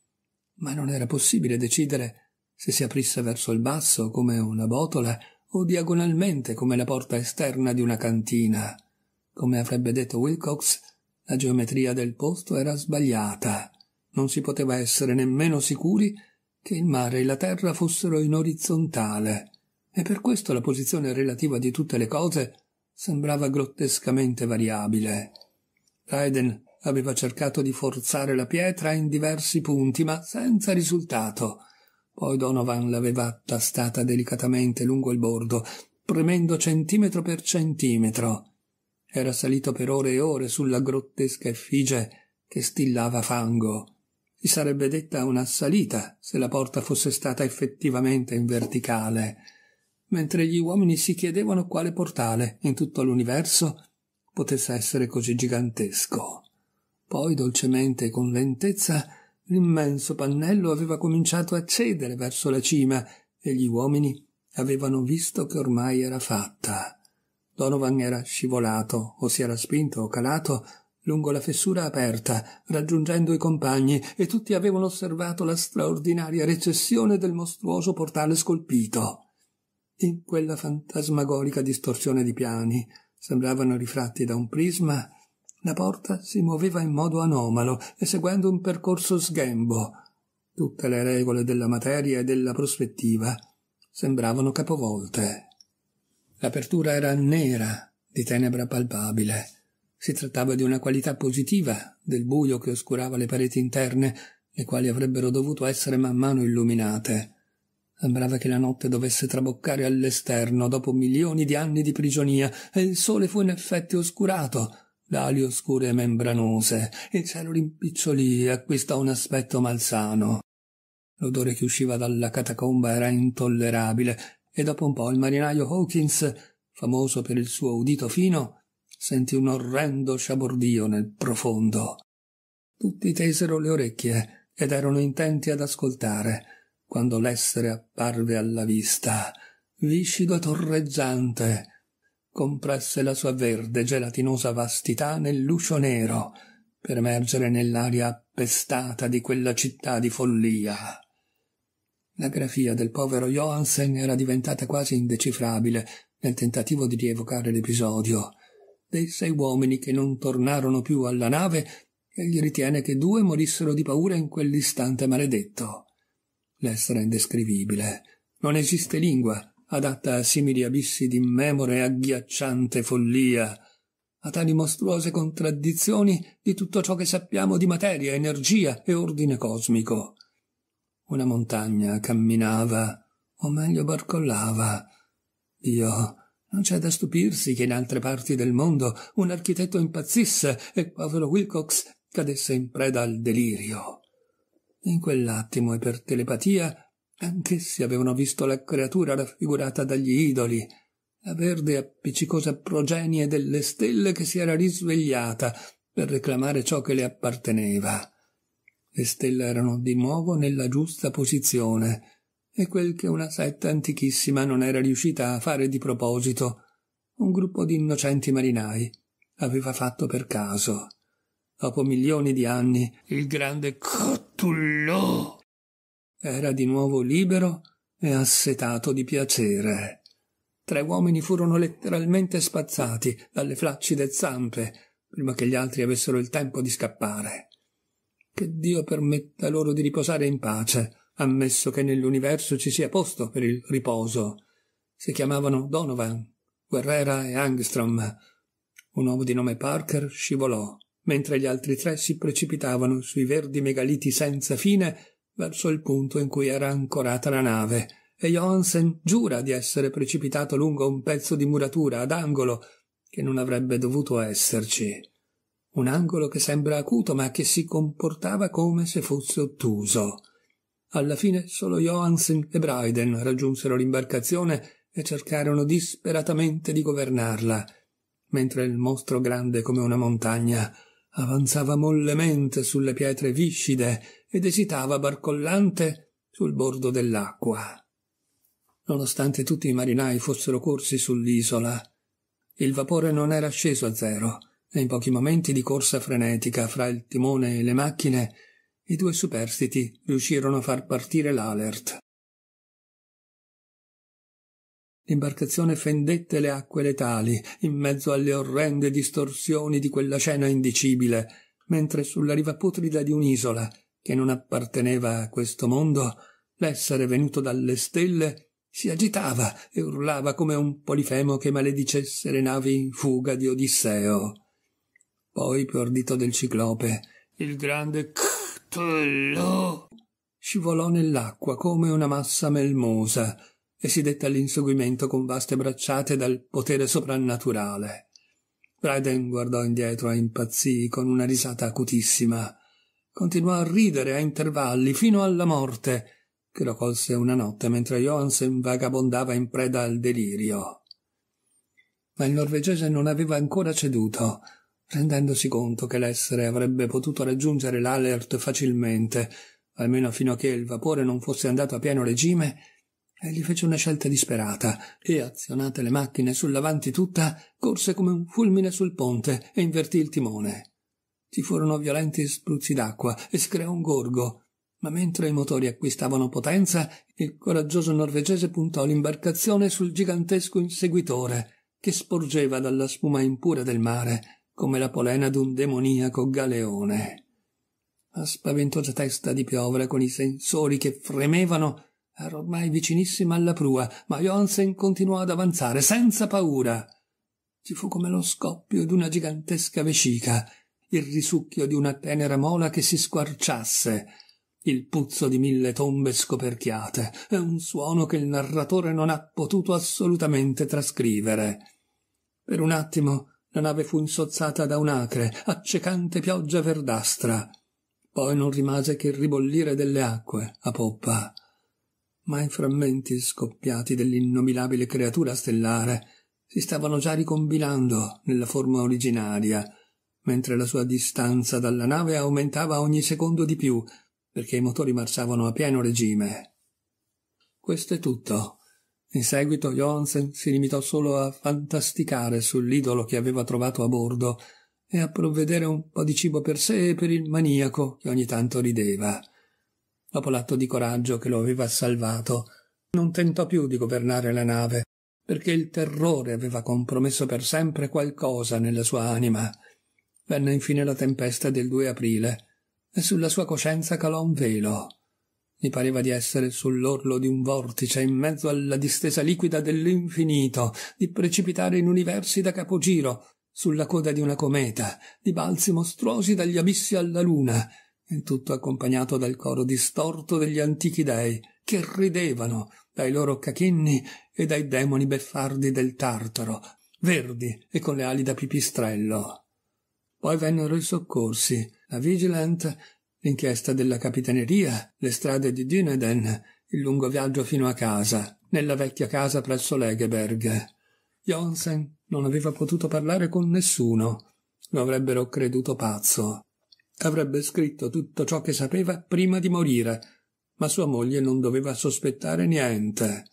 Ma non era possibile decidere se si aprisse verso il basso come una botola o diagonalmente come la porta esterna di una cantina. Come avrebbe detto Wilcox, la geometria del posto era sbagliata. Non si poteva essere nemmeno sicuri che il mare e la terra fossero in orizzontale, e per questo la posizione relativa di tutte le cose sembrava grottescamente variabile. Dryden aveva cercato di forzare la pietra in diversi punti, ma senza risultato. Poi Donovan l'aveva attastata delicatamente lungo il bordo, premendo centimetro per centimetro. Era salito per ore e ore sulla grottesca effigie che stillava fango. Si sarebbe detta una salita se la porta fosse stata effettivamente in verticale. Mentre gli uomini si chiedevano quale portale in tutto l'universo potesse essere così gigantesco. Poi, dolcemente e con lentezza, l'immenso pannello aveva cominciato a cedere verso la cima e gli uomini avevano visto che ormai era fatta. Donovan era scivolato, o si era spinto o calato, lungo la fessura aperta, raggiungendo i compagni, e tutti avevano osservato la straordinaria recessione del mostruoso portale scolpito. In quella fantasmagorica distorsione di piani, sembravano rifratti da un prisma, la porta si muoveva in modo anomalo e seguendo un percorso sghembo. Tutte le regole della materia e della prospettiva sembravano capovolte. L'apertura era nera, di tenebra palpabile. Si trattava di una qualità positiva del buio che oscurava le pareti interne, le quali avrebbero dovuto essere man mano illuminate. Sembrava che la notte dovesse traboccare all'esterno dopo milioni di anni di prigionia, e il sole fu in effetti oscurato da ali oscure e membranose. Il cielo rimpicciolì e acquistò un aspetto malsano. L'odore che usciva dalla catacomba era intollerabile, e dopo un po' il marinaio Hawkins, famoso per il suo udito fino, sentì un orrendo sciabordio nel profondo. Tutti tesero le orecchie ed erano intenti ad ascoltare, quando l'essere apparve alla vista, viscido e torreggiante. Compresse la sua verde gelatinosa vastità nell'uscio nero per emergere nell'aria appestata di quella città di follia. La grafia del povero Johansen era diventata quasi indecifrabile nel tentativo di rievocare l'episodio. Dei 6 uomini che non tornarono più alla nave, egli ritiene che 2 morissero di paura in quell'istante maledetto. L'essere è indescrivibile. Non esiste lingua adatta a simili abissi di memore e agghiacciante follia, a tali mostruose contraddizioni di tutto ciò che sappiamo di materia, energia e ordine cosmico. Una montagna camminava, o meglio barcollava. Dio, non c'è da stupirsi che in altre parti del mondo un architetto impazzisse e il povero Wilcox cadesse in preda al delirio. In quell'attimo e per telepatia anch'essi avevano visto la creatura raffigurata dagli idoli, la verde e appiccicosa progenie delle stelle che si era risvegliata per reclamare ciò che le apparteneva. Le stelle erano di nuovo nella giusta posizione, e quel che una setta antichissima non era riuscita a fare di proposito, un gruppo di innocenti marinai aveva fatto per caso. Dopo milioni di anni, il grande Cthulhu era di nuovo libero e assetato di piacere. 3 uomini furono letteralmente spazzati dalle flaccide zampe prima che gli altri avessero il tempo di scappare. Che Dio permetta loro di riposare in pace, ammesso che nell'universo ci sia posto per il riposo. Si chiamavano Donovan, Guerrera e Angstrom. Un uomo di nome Parker scivolò, mentre gli altri 3 si precipitavano sui verdi megaliti senza fine verso il punto in cui era ancorata la nave, e Johansen giura di essere precipitato lungo un pezzo di muratura ad angolo che non avrebbe dovuto esserci. Un angolo che sembra acuto ma che si comportava come se fosse ottuso. Alla fine solo Johansen e Dryden raggiunsero l'imbarcazione e cercarono disperatamente di governarla, mentre il mostro grande come una montagna avanzava mollemente sulle pietre viscide ed esitava barcollante sul bordo dell'acqua. Nonostante tutti i marinai fossero corsi sull'isola, il vapore non era sceso a zero, e in pochi momenti di corsa frenetica fra il timone e le macchine, i 2 superstiti riuscirono a far partire l'Alert. L'imbarcazione fendette le acque letali, in mezzo alle orrende distorsioni di quella cena indicibile, mentre sulla riva putrida di un'isola, che non apparteneva a questo mondo, l'essere venuto dalle stelle si agitava e urlava come un polifemo che maledicesse le navi in fuga di Odisseo. Poi, più ardito del ciclope, il grande Cthulhu scivolò nell'acqua come una massa melmosa e si dette all'inseguimento con vaste bracciate dal potere soprannaturale. Raiden guardò indietro e impazzì con una risata acutissima. Continuò a ridere a intervalli fino alla morte, che lo colse una notte mentre Johansen vagabondava in preda al delirio. Ma il norvegese non aveva ancora ceduto, rendendosi conto che l'essere avrebbe potuto raggiungere l'Alert facilmente, almeno fino a che il vapore non fosse andato a pieno regime, e gli fece una scelta disperata e, azionate le macchine sull'avanti tutta, corse come un fulmine sul ponte e invertì il timone. Ci furono violenti spruzzi d'acqua e si creò un gorgo, ma mentre i motori acquistavano potenza, il coraggioso norvegese puntò l'imbarcazione sul gigantesco inseguitore che sporgeva dalla spuma impura del mare come la polena d'un demoniaco galeone. La spaventosa testa di piovra con i sensori che fremevano era ormai vicinissima alla prua, ma Johansen continuò ad avanzare senza paura. Ci fu come lo scoppio d'una gigantesca vescica, il risucchio di una tenera mola che si squarciasse, il puzzo di 1000 tombe scoperchiate e un suono che il narratore non ha potuto assolutamente trascrivere. Per un attimo la nave fu insozzata da un'acre, accecante pioggia verdastra. Poi non rimase che il ribollire delle acque a poppa. Ma i frammenti scoppiati dell'innominabile creatura stellare si stavano già ricombinando nella forma originaria, mentre la sua distanza dalla nave aumentava ogni secondo di più, perché i motori marciavano a pieno regime. Questo è tutto. In seguito Johansen si limitò solo a fantasticare sull'idolo che aveva trovato a bordo e a provvedere un po' di cibo per sé e per il maniaco che ogni tanto rideva. Dopo l'atto di coraggio che lo aveva salvato, non tentò più di governare la nave, perché il terrore aveva compromesso per sempre qualcosa nella sua anima. Venne infine la tempesta del 2 aprile e sulla sua coscienza calò un velo. Gli pareva di essere sull'orlo di un vortice in mezzo alla distesa liquida dell'infinito, di precipitare in universi da capogiro, sulla coda di una cometa, di balzi mostruosi dagli abissi alla luna, il tutto accompagnato dal coro distorto degli antichi dei, che ridevano dai loro cachinni e dai demoni beffardi del Tartaro, verdi e con le ali da pipistrello. Poi vennero i soccorsi, la Vigilant, l'inchiesta della capitaneria, le strade di Dunedin, il lungo viaggio fino a casa, nella vecchia casa presso l'Egeberg. Johansen non aveva potuto parlare con nessuno, lo avrebbero creduto pazzo. Avrebbe scritto tutto ciò che sapeva prima di morire, ma sua moglie non doveva sospettare niente.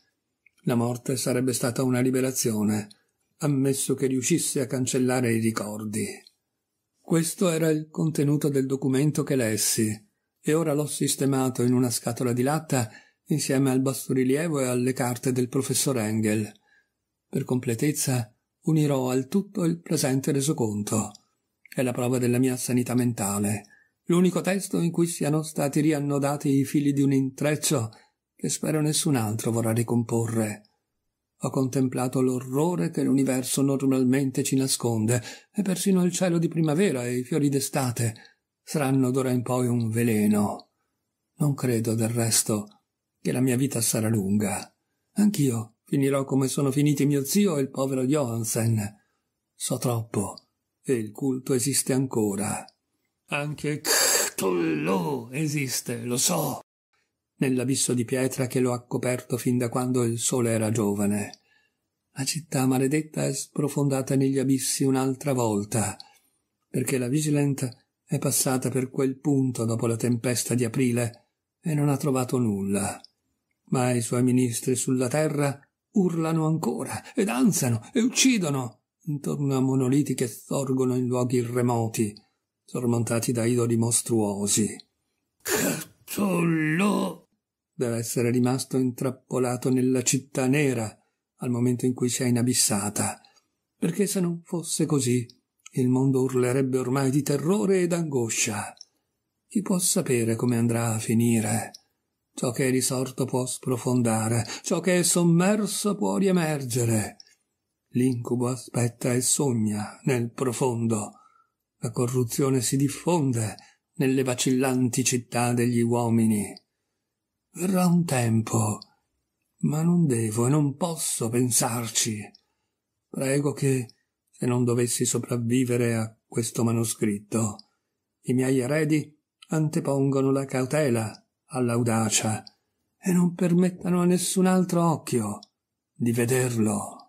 La morte sarebbe stata una liberazione, ammesso che riuscisse a cancellare i ricordi. Questo era il contenuto del documento che lessi, e ora l'ho sistemato in una scatola di latta insieme al bassorilievo e alle carte del professor Engel. Per completezza unirò al tutto il presente resoconto. È la prova della mia sanità mentale, l'unico testo in cui siano stati riannodati i fili di un intreccio che spero nessun altro vorrà ricomporre. Ho contemplato l'orrore che l'universo normalmente ci nasconde, e persino il cielo di primavera e i fiori d'estate saranno d'ora in poi un veleno. Non credo, del resto, che la mia vita sarà lunga. Anch'io finirò come sono finiti mio zio e il povero Johansen. So troppo, e il culto esiste ancora. Anche Cthulhu esiste, lo so, nell'abisso di pietra che lo ha coperto fin da quando il sole era giovane. La città maledetta è sprofondata negli abissi un'altra volta, perché la Vigilant è passata per quel punto dopo la tempesta di aprile e non ha trovato nulla. Ma i suoi ministri sulla terra urlano ancora e danzano e uccidono intorno a monoliti che sorgono in luoghi remoti, sormontati da idoli mostruosi. Cthulhu deve essere rimasto intrappolato nella città nera, al momento in cui si è inabissata, perché se non fosse così il mondo urlerebbe ormai di terrore ed angoscia. Chi può sapere come andrà a finire? Ciò che è risorto può sprofondare, ciò che è sommerso può riemergere. L'incubo aspetta e sogna nel profondo. La corruzione si diffonde nelle vacillanti città degli uomini. Verrà un tempo, ma non devo e non posso pensarci. Prego che, se non dovessi sopravvivere a questo manoscritto, i miei eredi antepongono la cautela all'audacia e non permettano a nessun altro occhio di vederlo.